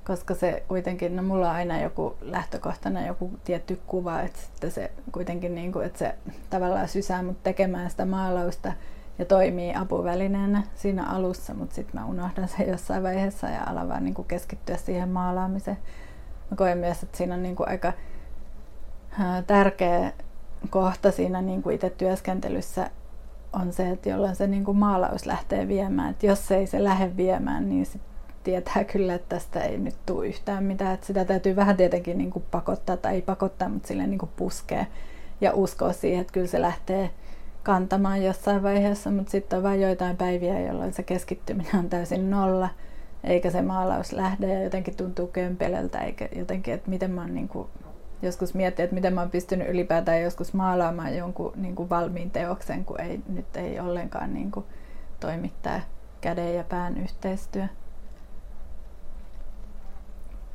Koska se kuitenkin, no mulla on aina joku lähtökohtana joku tietty kuva, että sitten se kuitenkin niin kuin, että se tavallaan sysää mut tekemään sitä maalausta ja toimii apuvälineenä siinä alussa, mutta sitten mä unohdan sen jossain vaiheessa ja alan vaan niin kuin keskittyä siihen maalaamiseen. Mä koen myös, että siinä on niin kuin aika tärkeä kohta siinä niin kuin itse työskentelyssä on se, että jolloin se niin kuin maalaus lähtee viemään. Et jos ei se lähde viemään, niin sit tietää kyllä, että tästä ei nyt tule yhtään mitään. Et sitä täytyy vähän tietenkin niin kuin pakottaa, tai ei pakottaa, mutta silleen niin kuin puskee ja uskoo siihen, että kyllä se lähtee kantamaan jossain vaiheessa, mutta sitten on vain joitain päiviä, jolloin se keskittyminen on täysin nolla, eikä se maalaus lähde ja jotenkin tuntuu kömpelöltä, eikä jotenkin, että miten mä oon niin kuin joskus miettiä, että miten mä oon pystynyt ylipäätään joskus maalaamaan jonkun niin kuin valmiin teoksen, kun ei ollenkaan niin kuin toimi tää käden ja pään yhteistyö.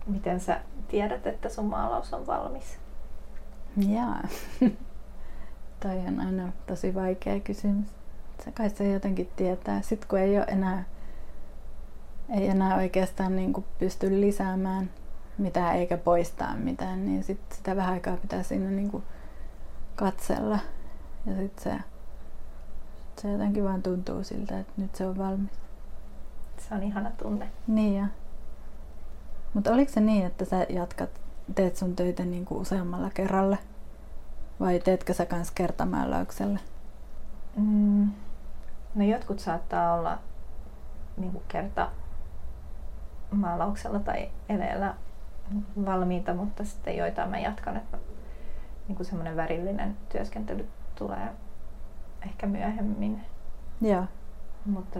Miten sä tiedät, että sun maalaus on valmis? Jaa. Toi on aina tosi vaikea kysymys. Sä kai se jotenkin tietää. Sitten kun ei enää oikeastaan niin kuin pysty lisäämään mitään eikä poistaa mitään, niin sit sitä vähän aikaa pitää siinä niin kuin katsella. Ja sitten se jotenkin vaan tuntuu siltä, että nyt se on valmis. Se on ihana tunne. Niin, ja. Mutta oliko se niin, että sä teet sun töitä niin kuin useammalla kerralla? Vai teetkö sä kans kertamaalauksella? No jotkut saattaa olla niin kertamaalauksella tai eleellä valmiita, mutta sitten joitain mä jatkan, että niin semmoinen värillinen työskentely tulee ehkä myöhemmin. Joo. Mutta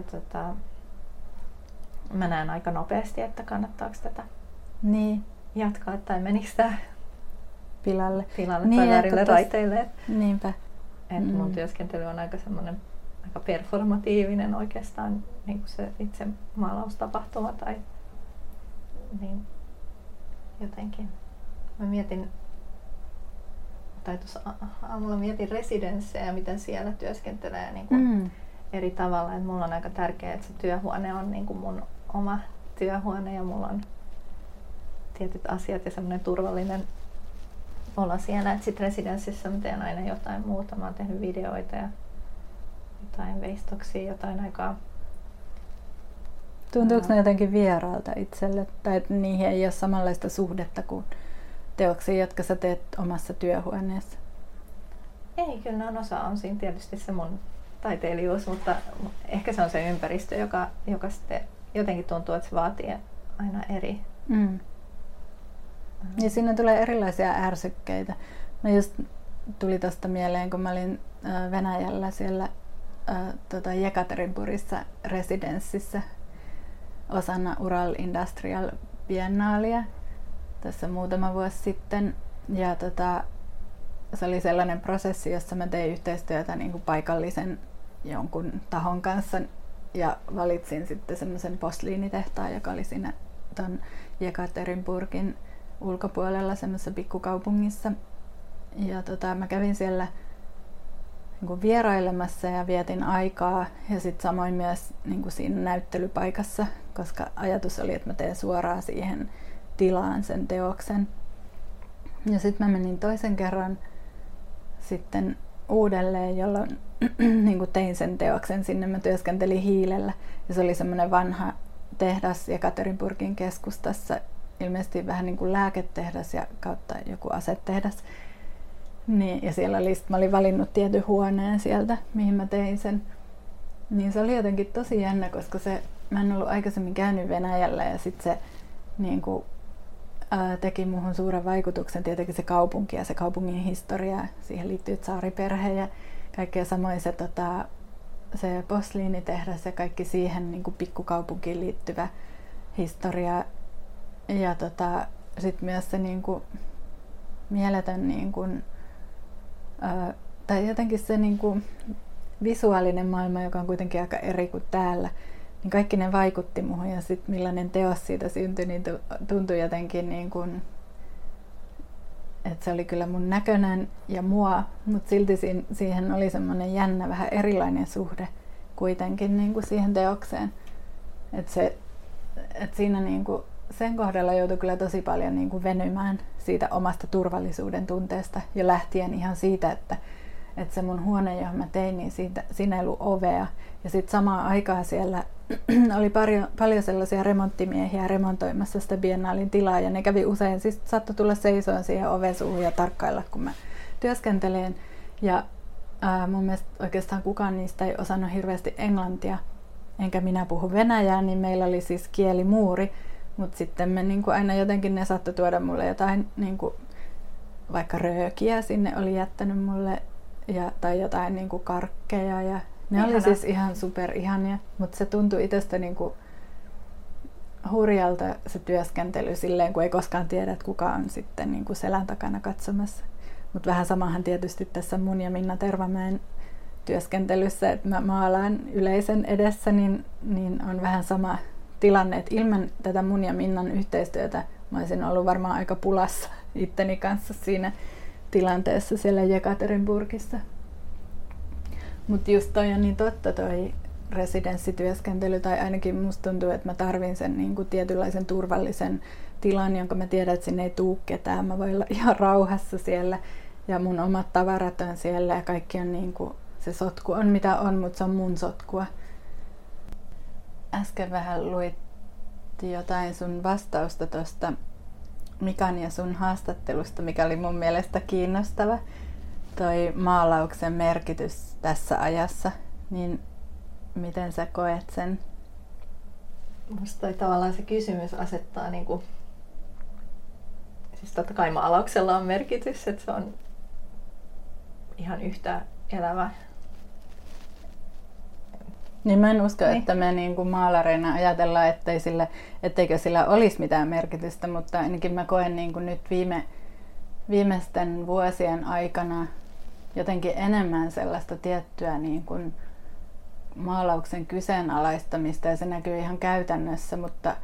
mä näen aika nopeasti, että kannattaako tätä jatkaa tai menikö sitä pilalle niin, tai väärille raiteille. Niinpä. Et mun työskentely on aika semmoinen aika performatiivinen oikeastaan, niin kuin se itse maalaustapahtuma tai niin jotenkin. Mä tuossa aamulla mietin residenssejä, miten siellä työskentelee niin kuin eri tavalla. Et mulla on aika tärkeää, että se työhuone on niin kuin mun oma työhuone ja mulla on tietyt asiat ja semmoinen turvallinen olo siellä. Sitten residenssissä mä teen aina jotain muuta. Mä oon tehnyt videoita ja jotain veistoksia, jotain aikaa. Tuntuuko ne jotenkin vieraalta itselle? Tai niihin ei ole samanlaista suhdetta kuin teoksia, jotka sä teet omassa työhuoneessa? Ei, kyllä on osa on siinä tietysti se mun taiteilijuus, mutta ehkä se on se ympäristö, joka sitten jotenkin tuntuu, että se vaatii aina eri. Mm. Ja siinä tulee erilaisia ärsykkeitä. Mä just tuli tosta mieleen, kun mä olin Venäjällä siellä Jekaterinburgissa residenssissä osana Ural Industrial Biennalea tässä muutama vuosi sitten. Ja se oli sellainen prosessi, jossa mä tein yhteistyötä niin kuin paikallisen jonkun tahon kanssa ja valitsin sitten semmoisen posliinitehtaan, joka oli siinä ton Jekaterinburgin ulkopuolella semmoisessa pikkukaupungissa. Ja mä kävin siellä niin kuin vierailemassa ja vietin aikaa ja sitten samoin myös niin kuin siinä näyttelypaikassa, koska ajatus oli, että mä teen suoraan siihen tilaan sen teoksen. Ja sitten mä menin toisen kerran sitten uudelleen, jolloin niin kuin tein sen teoksen sinne. Mä työskentelin hiilellä ja se oli semmoinen vanha tehdas Jekaterinburgin keskustassa. Ilmeisesti vähän niin kuin lääketehdas ja kautta joku asetehdas. Niin, ja siellä oli, mä olin valinnut tietyn huoneen sieltä, mihin mä tein sen. Niin se oli jotenkin tosi jännä, koska mä en ollut aikaisemmin käynyt Venäjällä ja sitten se niin kuin, teki muuhun suuren vaikutuksen. Tietenkin se kaupunki ja se kaupungin historia, siihen liittyy tsaariperhe ja kaikkea samoin se posliinitehdas ja kaikki siihen niin kuin pikkukaupunkiin liittyvä historia. Ja sitten myös se niinku mieletön niinku, tai jotenkin se niinku visuaalinen maailma, joka on kuitenkin aika eri kuin täällä, niin kaikki ne vaikutti muuhun ja sitten millainen teos siitä syntyi, niin tuntui jotenkin niinku, että se oli kyllä mun näköinen ja mua, mutta silti siihen oli semmoinen jännä vähän erilainen suhde kuitenkin niinku siihen teokseen. Et siinä niinku sen kohdalla joutui kyllä tosi paljon niin kuin venymään siitä omasta turvallisuuden tunteesta ja lähtien ihan siitä, että se mun huone, johon mä tein, niin siinä ei ollut ovea. Ja sitten samaan aikaan siellä oli paljon sellaisia remonttimiehiä remontoimassa sitä biennaalin tilaa ja ne kävi usein, siis saattoi tulla seisoon siihen ovensuuhun ja tarkkailla, kun mä työskentelin. Ja mun mielestä oikeastaan kukaan niistä ei osannut hirveästi englantia, enkä minä puhu venäjää, niin meillä oli siis kielimuuri. Mutta sitten me niinku aina jotenkin ne saattoi tuoda mulle jotain, niinku, vaikka röökiä sinne oli jättänyt mulle tai jotain niinku karkkeja. Ja ne oli siis ihan superihania, mutta se tuntui itsestä niinku hurjalta se työskentely silleen, kun ei koskaan tiedä, että kuka on sitten niinku selän takana katsomassa. Mutta vähän samahan tietysti tässä mun ja Minna Tervomäen työskentelyssä, että mä maalaan yleisen edessä, niin on vähän sama tilanne, että ilman tätä mun ja Minnan yhteistyötä mä olisin ollut varmaan aika pulassa itteni kanssa siinä tilanteessa siellä Jekaterinburgissa. Mutta just toi on niin totta toi residenssityöskentely, tai ainakin musta tuntuu, että mä tarvin sen niinku tietynlaisen turvallisen tilan, jonka mä tiedän, että sinne ei tuu ketään. Mä voin olla ihan rauhassa siellä ja mun omat tavarat on siellä ja kaikki on niinku, se sotku on mitä on, mutta se on mun sotkua. Äsken vähän luit jotain sun vastausta tuosta Mikan ja sun haastattelusta, mikä oli mun mielestä kiinnostava. Toi maalauksen merkitys tässä ajassa, niin miten sä koet sen? Musta toi tavallaan se kysymys asettaa niinku, siis totta kai maalauksella on merkitys, että se on ihan yhtä elävä. Niin mä en usko, että me niinku maalareina ajatellaan, etteikö sillä olisi mitään merkitystä, mutta ainakin mä koen niinku nyt viimeisten vuosien aikana jotenkin enemmän sellaista tiettyä niinku maalauksen kyseenalaistamista ja se näkyy ihan käytännössä, mutta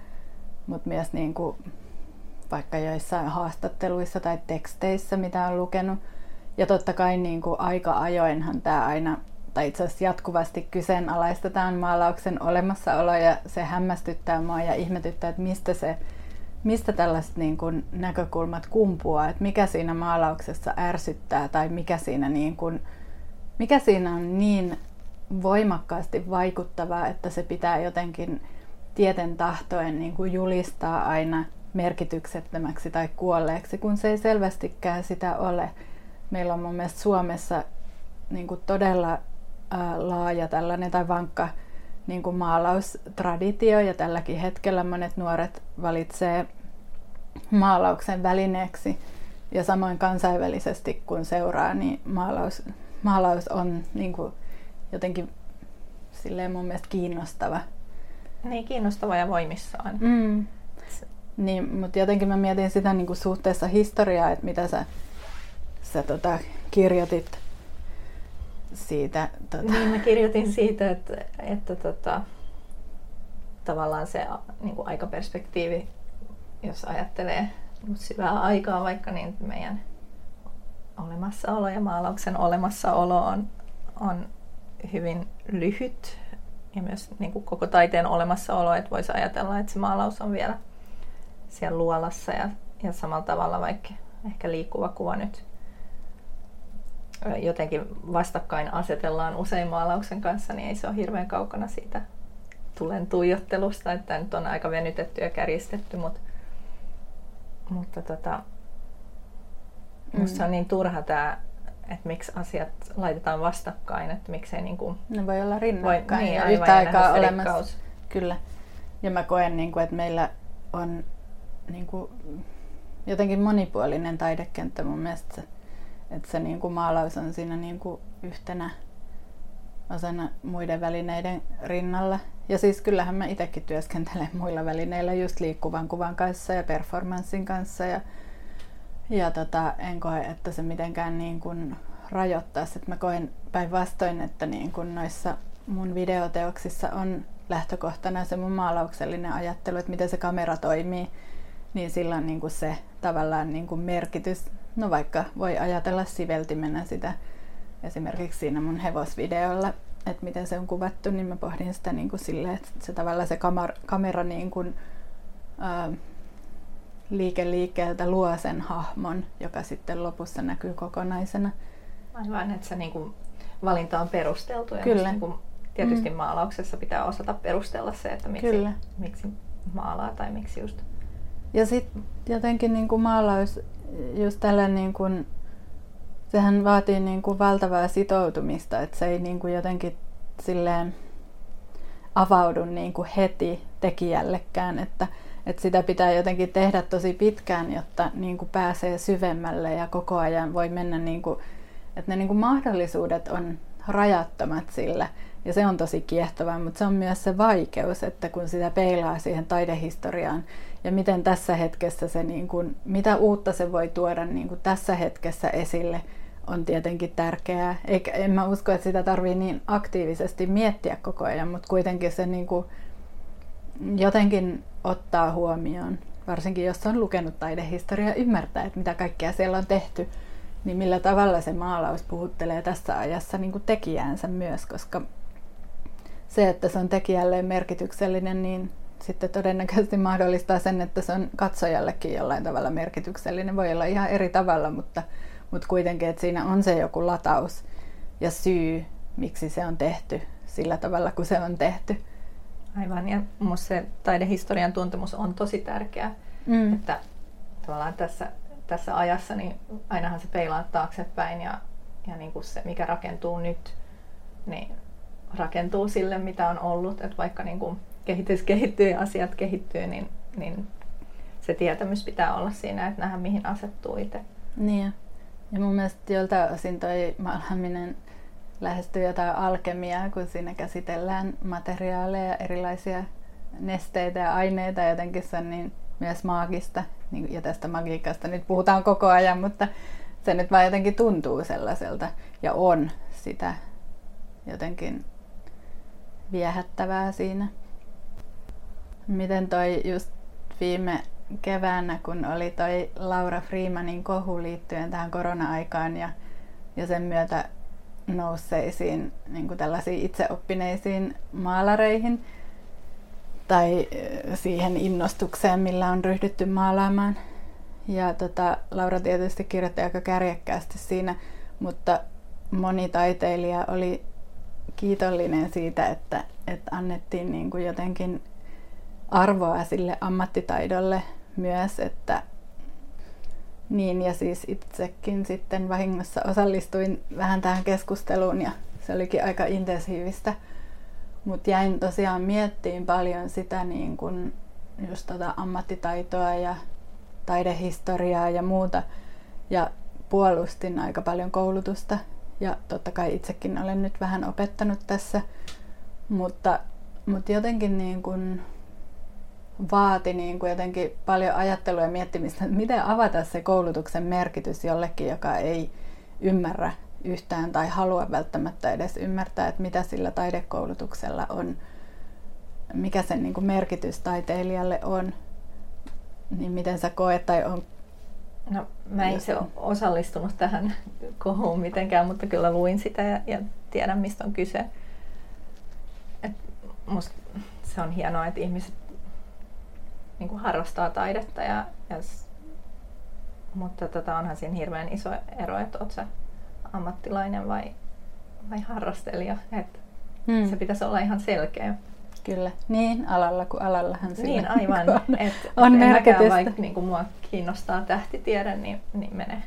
myös niinku vaikka joissain haastatteluissa tai teksteissä, mitä on lukenut. Ja totta kai niinku aika ajoinhan tää aina mutta itse asiassa jatkuvasti kyseenalaistetaan maalauksen olemassaolo ja se hämmästyttää mua ja ihmetyttää, että mistä tällaiset niin kuin näkökulmat kumpuaa, että mikä siinä maalauksessa ärsyttää tai mikä siinä on niin voimakkaasti vaikuttavaa, että se pitää jotenkin tieten tahtoen niin kuin julistaa aina merkityksettömäksi tai kuolleeksi, kun se ei selvästikään sitä ole. Meillä on mun mielestä Suomessa niin kuin todella laaja tällainen tai vankka niin kuin maalaustraditio ja tälläkin hetkellä monet nuoret valitsee maalauksen välineeksi ja samoin kansainvälisesti kun seuraa, niin maalaus on niin kuin jotenkin silleen mun mielestä kiinnostava. Niin, kiinnostava ja voimissaan. Mm. Niin, mutta jotenkin mä mietin sitä niin kuin suhteessa historiaa, että mitä sä kirjoitit siitä. Niin, mä kirjoitin siitä, että tavallaan se niin kuin aikaperspektiivi, jos ajattelee syvää aikaa vaikka, niin meidän olemassaolo ja maalauksen olemassaolo on hyvin lyhyt. Ja myös niin kuin koko taiteen olemassaolo, että voisi ajatella, että se maalaus on vielä siellä luolassa ja samalla tavalla vaikka ehkä liikkuva kuva nyt jotenkin vastakkain asetellaan usein maalauksen kanssa, niin ei se ole hirveän kaukana siitä tulen tuijottelusta, että nyt on aika venytetty ja kärjistetty, mutta musta on niin turha tämä, että miksi asiat laitetaan vastakkain, että miksei niin kuin... Ne voi olla rinnakkain niin, ja yhtä aikaa olemassa. Rikkaus. Kyllä. Ja mä koen, niin kuin, että meillä on niin kuin, jotenkin monipuolinen taidekenttä mun mielestä. Että se niin kuin, maalaus on siinä niin kuin, yhtenä osana muiden välineiden rinnalla. Ja siis kyllähän mä itsekin työskentelen muilla välineillä just liikkuvan kuvan kanssa ja performanssin kanssa ja en koe, että se mitenkään niin kuin rajoittaisi. Mä koen päinvastoin, että niin kuin noissa mun videoteoksissa on lähtökohtana se mun maalauksellinen ajattelu, että miten se kamera toimii, niin sillä on niin kuin se tavallaan niin kuin merkitys. No vaikka voi ajatella siveltimenä sitä esimerkiksi siinä mun hevosvideolla, että miten se on kuvattu, niin mä pohdin sitä niin kuin silleen, että se tavallaan se kamera niin kuin, liike liikkeeltä luo sen hahmon, joka sitten lopussa näkyy kokonaisena. Aivan, että se niin kuin valinta on perusteltu. Ja kyllä. Niin kuin tietysti maalauksessa pitää osata perustella se, että miksi maalaa tai miksi just. Ja sitten jotenkin niin kuin maalaus, just tällä niin kuin, sehän vaatii niin kuin valtavaa sitoutumista, että se ei niin kuin jotenkin silleen avaudu niin kuin heti tekijällekään, että sitä pitää jotenkin tehdä tosi pitkään, jotta niin kuin pääsee syvemmälle ja koko ajan voi mennä, niin kuin, että ne niin kuin mahdollisuudet on rajattomat sillä. Ja se on tosi kiehtovaa, mutta se on myös se vaikeus, että kun sitä peilaa siihen taidehistoriaan ja miten tässä hetkessä se, niin kuin, mitä uutta se voi tuoda niin kuin tässä hetkessä esille, on tietenkin tärkeää. En mä usko, että sitä tarvii niin aktiivisesti miettiä koko ajan, mutta kuitenkin se niin kuin, jotenkin ottaa huomioon, varsinkin jos on lukenut taidehistoriaa, ymmärtää, että mitä kaikkea siellä on tehty, niin millä tavalla se maalaus puhuttelee tässä ajassa niin kuin tekijäänsä myös, koska se, että se on tekijälleen merkityksellinen, niin sitten todennäköisesti mahdollistaa sen, että se on katsojallekin jollain tavalla merkityksellinen. Voi olla ihan eri tavalla, mutta kuitenkin, että siinä on se joku lataus ja syy, miksi se on tehty sillä tavalla, kun se on tehty. Aivan, ja minusta se taidehistorian tuntemus on tosi tärkeä, että tavallaan tässä ajassa niin ainahan se peilaa taaksepäin ja niin kuin se, mikä rakentuu nyt, niin rakentuu sille, mitä on ollut. Että vaikka niin kuin kehitys kehittyy ja asiat kehittyy, niin se tietämys pitää olla siinä, että nähdään mihin asettuu itse. Niin, ja mun mielestä joltain osin toi maalaaminen lähestyy jotain alkemiaa, kun siinä käsitellään materiaaleja, erilaisia nesteitä ja aineita. Jotenkin se on niin myös maagista, ja tästä magiikasta nyt puhutaan koko ajan, mutta se nyt vaan jotenkin tuntuu sellaiselta ja on sitä jotenkin viehättävää siinä. Miten toi just viime keväänä, kun oli toi Laura Friimanin kohu liittyen tähän korona-aikaan ja sen myötä nousseisiin niin kuin tällaisiin itseoppineisiin maalareihin tai siihen innostukseen, millä on ryhdytty maalaamaan. Ja Laura tietysti kirjoitti aika kärjekkäästi siinä, mutta moni taiteilija oli kiitollinen siitä, että annettiin niin kuin jotenkin arvoa sille ammattitaidolle myös, että niin, ja siis itsekin sitten vahingossa osallistuin vähän tähän keskusteluun ja se olikin aika intensiivistä. Mutta jäin tosiaan miettimään paljon sitä niin kun just ammattitaitoa ja taidehistoriaa ja muuta. Ja puolustin aika paljon koulutusta ja totta kai itsekin olen nyt vähän opettanut tässä. Mutta jotenkin niin kun vaati niin kuin jotenkin paljon ajattelua ja miettimistä, että miten avata se koulutuksen merkitys jollekin, joka ei ymmärrä yhtään tai halua välttämättä edes ymmärtää, että mitä sillä taidekoulutuksella on, mikä sen niin kuin merkitys taiteilijalle on, niin miten sä koet tai on? No, mä en itse osallistunut tähän kohuun mitenkään, mutta kyllä luin sitä ja tiedän, mistä on kyse. Et musta se on hienoa, että ihmiset niin kuin harrastaa taidetta, mutta onhan siinä hirveän iso ero, että oot sä ammattilainen vai harrastelija. Se pitäisi olla ihan selkeä. Kyllä, niin alalla kuin alallahan siinä niin, aivan, on merkitystä. Vaikka niin kuin mua kiinnostaa tähtitiede, niin mene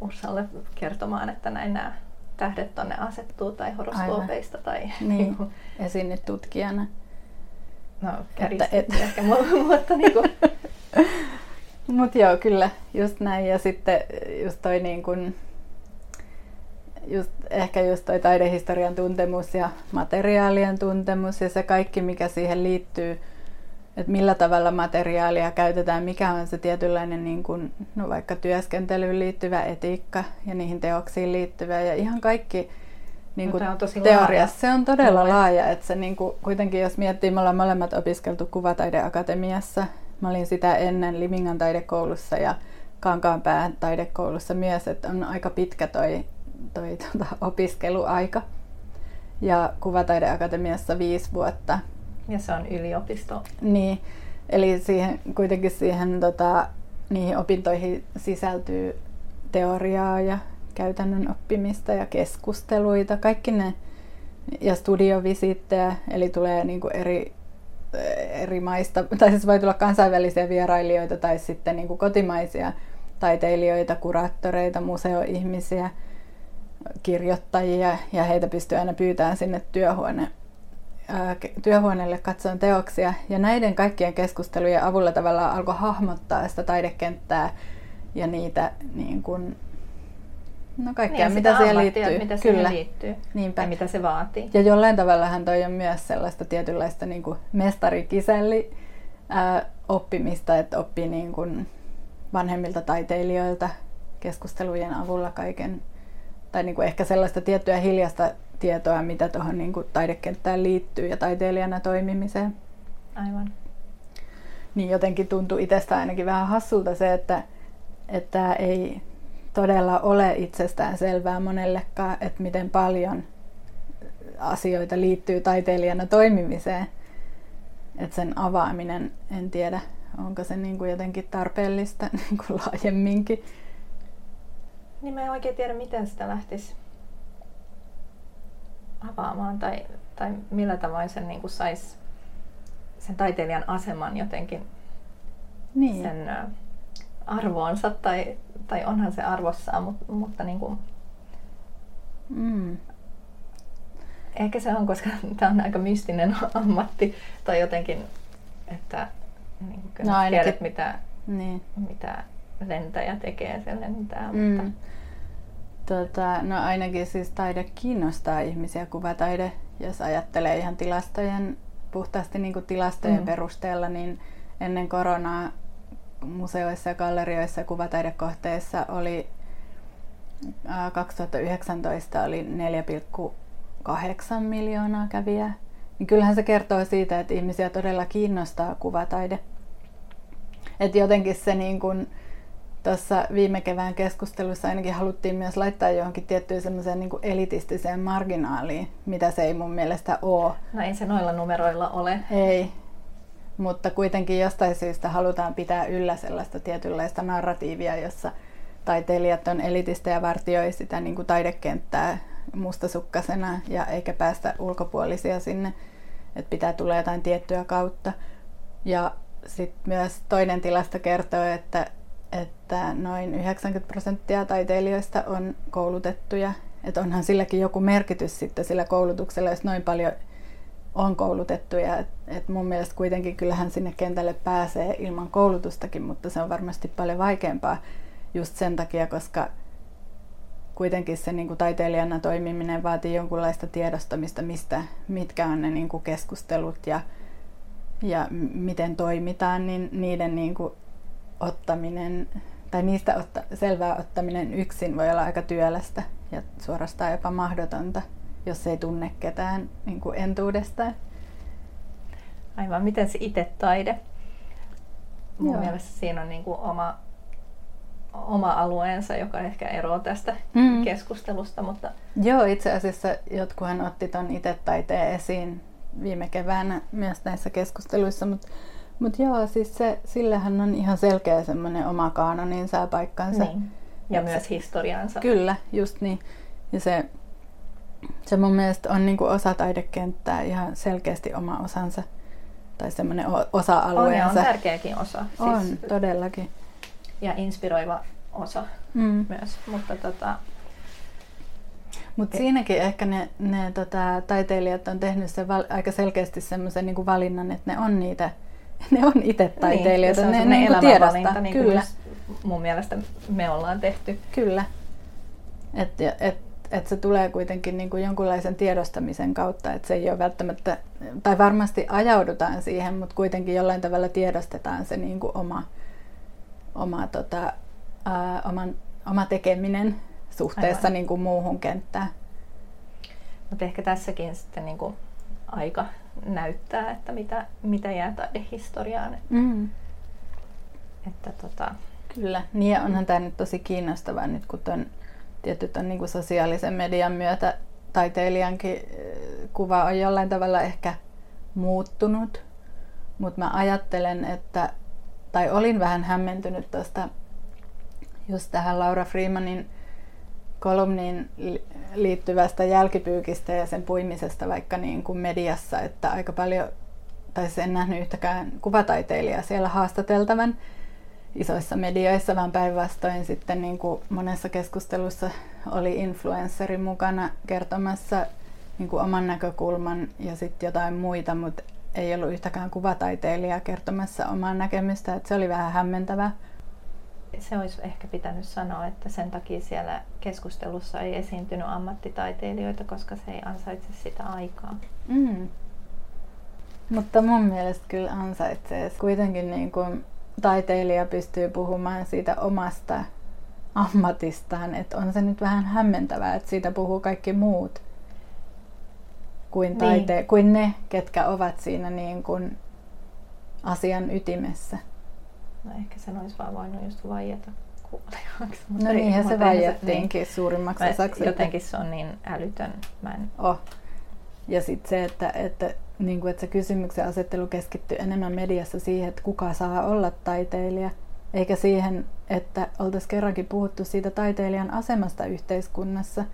Ursalle kertomaan, että näin nämä tähdet tonne asettuu tai horoskoopista. Tai niin, esinne tutkijana. No, kärjistettiin ehkä mutta niin kuin. Mut joo, kyllä, just näin. Ja sitten just toi niin kuin, ehkä toi taidehistorian tuntemus ja materiaalien tuntemus ja se kaikki, mikä siihen liittyy, että millä tavalla materiaalia käytetään, mikä on se tietynlainen niin kuin, no vaikka työskentelyyn liittyvä etiikka ja niihin teoksiin liittyvä ja ihan kaikki. Niin kuin teoriassa se on todella laaja, että se niin kuin, kuitenkin jos miettii, me ollaan molemmat opiskeltu Kuvataideakatemiassa. Mä olin sitä ennen Limingan taidekoulussa ja Kankaanpään taidekoulussa myös, että on aika pitkä toi opiskeluaika. Ja Kuvataideakatemiassa 5 vuotta. Ja se on yliopisto. Niin, eli siihen niihin opintoihin sisältyy teoriaa ja käytännön oppimista ja keskusteluita, kaikki ne, ja studiovisittejä, eli tulee niinku eri maista, tai siis voi tulla kansainvälisiä vierailijoita tai sitten niinku kotimaisia taiteilijoita, kuraattoreita, museoihmisiä, kirjoittajia, ja heitä pystyy aina pyytämään sinne työhuoneelle katsomaan teoksia, ja näiden kaikkien keskustelujen avulla tavallaan alkoi hahmottaa sitä taidekenttää ja niitä niin kuin kaikkea, niin, mitä siihen liittyy. Mitä siihen liittyy. Niinpä. Ja mitä se vaatii. Ja jollain tavallahan toi on myös sellaista tietynlaista niin kuin mestarikisälli oppimista, että oppii niin kuin vanhemmilta taiteilijoilta keskustelujen avulla kaiken. Tai niin kuin ehkä sellaista tiettyä hiljaista tietoa, mitä tuohon niin kuin taidekenttään liittyy ja taiteilijana toimimiseen. Aivan. Niin jotenkin tuntuu itsestä ainakin vähän hassulta se, että ei todella ole itsestään selvää monellekaan, että miten paljon asioita liittyy taiteilijana toimimiseen. Että sen avaaminen, en tiedä, onko se niin kuin jotenkin tarpeellista niin kuin laajemminkin. Niin mä en oikein tiedä, miten sitä lähtisi avaamaan tai millä tavoin sen niin kuin saisi sen taiteilijan aseman jotenkin niin sen arvoonsa tai onhan se arvossaan, mutta niin kuin ehkä se on, koska tämä on aika mystinen ammatti tai jotenkin, että niin kuin no, tiedät, mitä lentäjä tekee, se lentää. Mutta no ainakin siis taide kiinnostaa ihmisiä, kuvataide, jos ajattelee ihan puhtaasti niin kuin tilastojen perusteella, niin ennen koronaa museoissa ja gallerioissa ja kuvataidekohteissa oli 2019 oli 4,8 miljoonaa kävijää. Niin kyllähän se kertoo siitä, että ihmisiä todella kiinnostaa kuvataide. Et jotenkin se niin kun Tuossa viime kevään keskustelussa ainakin haluttiin myös laittaa johonkin tiettyyn semmoiseen niin kuin elitistiseen marginaaliin, mitä se ei mun mielestä ole. No ei se noilla numeroilla ole. Ei, mutta kuitenkin jostain syystä halutaan pitää yllä sellaista tietynlaista narratiivia, jossa taiteilijat on elitistä ja vartioi sitä niin kuin taidekenttää mustasukkasena ja eikä päästä ulkopuolisia sinne, että pitää tulla jotain tiettyä kautta. Ja sitten myös toinen tilasto kertoo, että noin 90% taiteilijoista on koulutettuja. Että onhan silläkin joku merkitys sitten sillä koulutuksella, jos noin paljon on koulutettuja. Että mun mielestä kuitenkin kyllähän sinne kentälle pääsee ilman koulutustakin, mutta se on varmasti paljon vaikeampaa just sen takia, koska kuitenkin se niin kuin taiteilijana toimiminen vaatii jonkunlaista tiedostamista, mitkä on ne niin kuin keskustelut ja miten toimitaan, niin niiden niin kuin ottaminen tai niistä selvää ottaminen yksin voi olla aika työlästä ja suorastaan jopa mahdotonta, jos ei tunne ketään niin kuin entuudestaan. Aivan, miten se itse taide? Mun mielestä siinä on niin kuin oma alueensa, joka ehkä eroaa tästä keskustelusta. Mutta... Joo, itse asiassa jotkuhan otti ton itse taiteen esiin viime keväänä myös näissä keskusteluissa, mutta joo, siis sillähän on ihan selkeä semmoinen oma kaanoninsa ja paikkansa. Niin. Ja myös historiansa. Kyllä, just niin. Ja se mun mielestä on niinku osa taidekenttää, ihan selkeästi oma osansa. Tai semmoinen osa-alueensa. On tärkeäkin osa. Siis on, todellakin. Ja inspiroiva osa myös. Mutta siinäkin ehkä ne taiteilijat on tehnyt sen aika selkeästi semmoisen niinku valinnan, että ne on itse taiteilijoita, niin, ne elämänvalinta, niin kyllä. Mun mielestä me ollaan tehty. Kyllä. Että se tulee kuitenkin niin kuin jonkunlaisen tiedostamisen kautta, että se ei ole välttämättä, tai varmasti ajaudutaan siihen, mutta kuitenkin jollain tavalla tiedostetaan se niin kuin oma tekeminen suhteessa niin kuin muuhun kenttään. Mutta ehkä tässäkin sitten niin kuin aika näyttää, että mitä jää taidehistoriaan. Kyllä, niin onhan tämä nyt tosi kiinnostavaa nyt, kun tietysti niin kuin sosiaalisen median myötä taiteilijankin kuva on jollain tavalla ehkä muuttunut, mutta mä ajattelen, tai olin vähän hämmentynyt tuosta just tähän Laura Friimanin kolumniin liittyvästä jälkipyykistä ja sen puimisesta vaikka niin kuin mediassa, että aika paljon, tai en nähnyt yhtäkään kuvataiteilijaa siellä haastateltavan isoissa medioissa, vaan päinvastoin sitten niin kuin monessa keskustelussa oli influenssari mukana kertomassa niin kuin oman näkökulman ja sitten jotain muita, mutta ei ollut yhtäkään kuvataiteilijaa kertomassa omaa näkemystä, että se oli vähän hämmentävää. Se olisi ehkä pitänyt sanoa, että sen takia siellä keskustelussa ei esiintynyt ammattitaiteilijoita, koska se ei ansaitse sitä aikaa. Mutta mun mielestä kyllä ansaitsee. Kuitenkin niin kuin taiteilija pystyy puhumaan siitä omasta ammatistaan, että on se nyt vähän hämmentävää, että siitä puhuu kaikki muut kuin, kuin ne, ketkä ovat siinä niin kuin asian ytimessä. No ehkä sen olisi vaan voinut just vaieta kuulijaksi. No niinhän se vaiettiinkin suurimmaksi osaksi. Jotenkin se on niin älytön. Ja sitten se, että se kysymyksen asettelu keskittyy enemmän mediassa siihen, että kuka saa olla taiteilija, eikä siihen, että oltaisiin kerrankin puhuttu siitä taiteilijan asemasta yhteiskunnassa,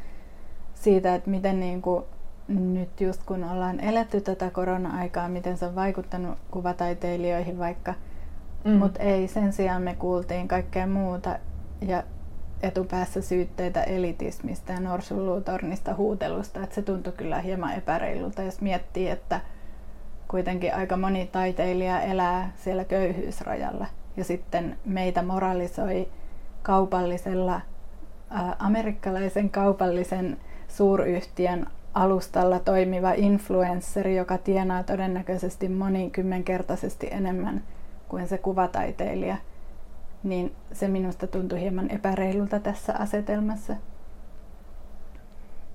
siitä, että miten niin kuin nyt just kun ollaan eletty tätä korona-aikaa, miten se on vaikuttanut kuvataiteilijoihin vaikka. Mutta ei, sen sijaan me kuultiin kaikkea muuta ja etupäässä syytteitä elitismistä ja norsunluutornista huutelusta. Et se tuntui kyllä hieman epäreilulta, jos miettii, että kuitenkin aika moni taiteilija elää siellä köyhyysrajalla. Ja sitten meitä moralisoi amerikkalaisen kaupallisen suuryhtiön alustalla toimiva influenssari, joka tienaa todennäköisesti monikymmenkertaisesti enemmän kuin se kuvataiteilija, niin se minusta tuntui hieman epäreilulta tässä asetelmassa.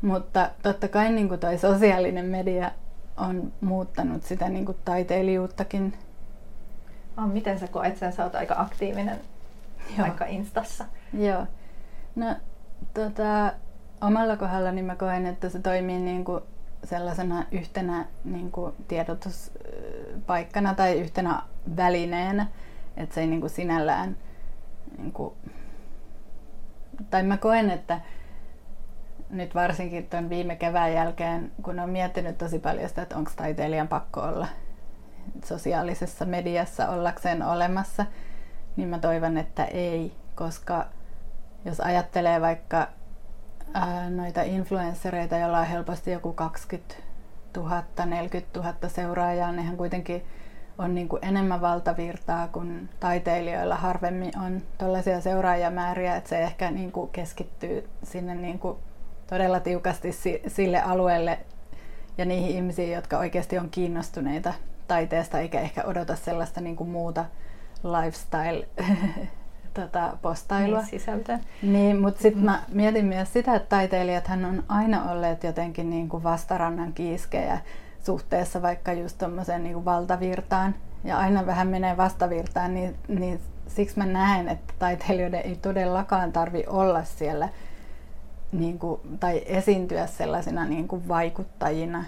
Mutta totta kai niin kuin toi sosiaalinen media on muuttanut sitä niin kuin taiteilijuuttakin. Miten sä koet sen? Sä oot aika aktiivinen vaikka Instassa? Joo. No, omalla kohdallani mä koen, että se toimii niin kuin sellaisena yhtenä niin kuin tiedotuspaikkana tai yhtenä välineenä, että se ei niin kuin sinällään niin kuin, tai mä koen, että nyt varsinkin tuon viime kevään jälkeen, kun olen miettinyt tosi paljon sitä, että onko taiteilijan pakko olla sosiaalisessa mediassa ollakseen olemassa, niin mä toivon, että ei, koska jos ajattelee vaikka noita influenssereita, joilla on helposti joku 20 000, 40 000 seuraajaa, nehän kuitenkin on niin kuin enemmän valtavirtaa kuin taiteilijoilla. Harvemmin on tällaisia seuraajamääriä, että se ehkä niin kuin keskittyy sinne niin kuin todella tiukasti sille alueelle ja niihin ihmisiin, jotka oikeasti on kiinnostuneita taiteesta, eikä ehkä odota sellaista niin kuin muuta lifestyle-postailua. Niin, sisältöä. Niin, mutta sitten mä mietin myös sitä, että taiteilijathan on aina olleet jotenkin niin kuin vastarannan kiiskejä suhteessa vaikka just tommoseen niin kuin valtavirtaan. Ja aina vähän menee vastavirtaan, niin siksi mä näen, että taiteilijoiden ei todellakaan tarvi olla siellä niin kuin, tai esiintyä sellaisina niin kuin vaikuttajina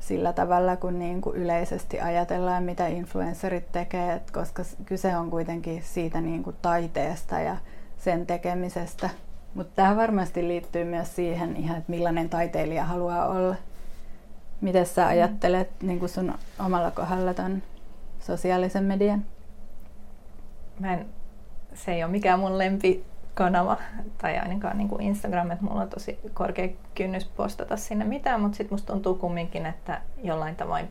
sillä tavalla, kun niin kuin yleisesti ajatellaan, mitä influencerit tekee, koska kyse on kuitenkin siitä niin kuin taiteesta ja sen tekemisestä. Mutta tämä varmasti liittyy myös siihen, ihan, että millainen taiteilija haluaa olla. Miten sä ajattelet niin kuin sun omalla kohdalla ton sosiaalisen median? Se ei ole mikään mun lempikanava tai ainakaan niin kuin Instagram, että mulla on tosi korkea kynnys postata sinne mitään, mutta sitten musta tuntuu kumminkin, että jollain tavoin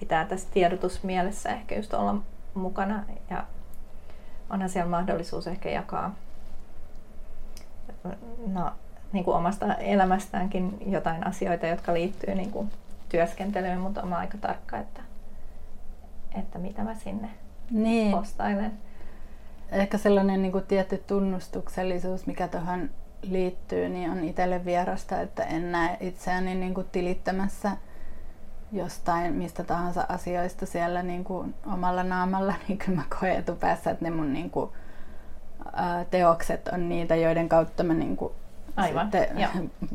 pitää tässä tiedotusmielessä ehkä just olla mukana ja onhan siellä mahdollisuus ehkä jakaa niin kuin omasta elämästäänkin jotain asioita, jotka liittyy niin kuin työskentelyyn, mutta on aika tarkka, että mitä mä sinne postailen. Ehkä sellainen niin kuin tietty tunnustuksellisuus, mikä tuohon liittyy, niin on itselle vierasta, että en näe itseäni niin kuin tilittämässä jostain mistä tahansa asioista siellä niin kuin omalla naamalla, niin kyllä mä koen etupäässä, että ne mun niin kuin, teokset on niitä, joiden kautta mä niin kuin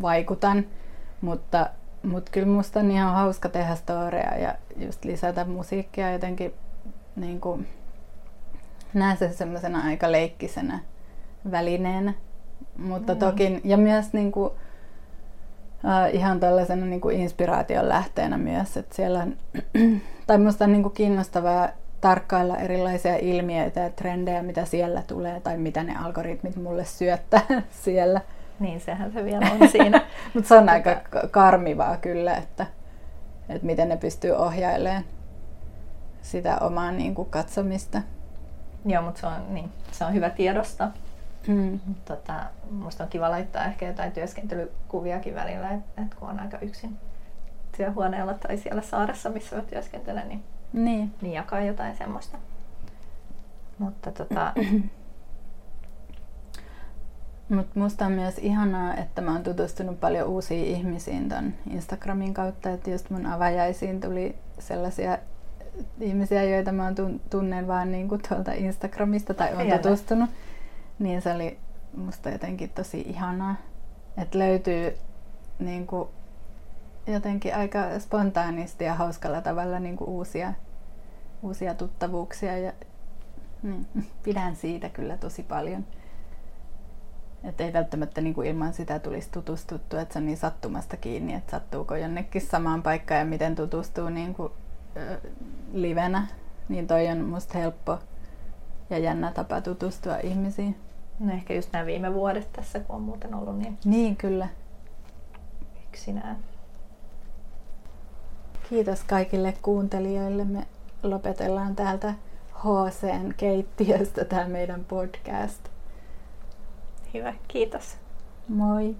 vaikutan, mutta kyllä musta on ihan hauska tehdä storeja ja just lisätä musiikkia jotenkin, niin kuin, näen sen semmoisena aika leikkisenä välineenä, mutta toki, ja myös niin kuin, ihan tällaisena niin kuin inspiraation lähteenä myös, että siellä on, tai musta on niin kuin kiinnostavaa tarkkailla erilaisia ilmiöitä ja trendejä, mitä siellä tulee tai mitä ne algoritmit mulle syöttää siellä. Niin, sehän se vielä on siinä. Mutta se on aika karmivaa kyllä, että miten ne pystyy ohjailemaan sitä omaa niin kuin katsomista. Joo, mutta se on hyvä tiedosta. Mm. Musta on kiva laittaa ehkä jotain työskentelykuviakin välillä, että kun on aika yksin työhuoneella tai siellä saaressa, missä mä työskentelen, niin jakaa jotain semmoista. Mutta Mut musta on myös ihanaa, että mä oon tutustunut paljon uusiin ihmisiin ton Instagramin kautta, että just mun avajaisiin tuli sellaisia ihmisiä, joita mä tunnen vaan niinku tuolta Instagramista tai oon tutustunut. Niin se oli musta jotenkin tosi ihanaa, että löytyy niinku jotenkin aika spontaanisti ja hauskalla tavalla niinku uusia tuttavuuksia ja niin, pidän siitä kyllä tosi paljon. Että ei välttämättä niin kuin ilman sitä tulisi tutustuttua, että se on niin sattumasta kiinni, että sattuuko jonnekin samaan paikkaan ja miten tutustuu niin kuin, livenä. Niin toi on musta helppo ja jännä tapa tutustua ihmisiin. No ehkä just nämä viime vuodet tässä, kun on muuten ollut niin kyllä. Yksinään. Kiitos kaikille kuuntelijoille. Me lopetellaan täältä HC:n keittiöstä tämä meidän podcast. Hyvä, kiitos. Moi.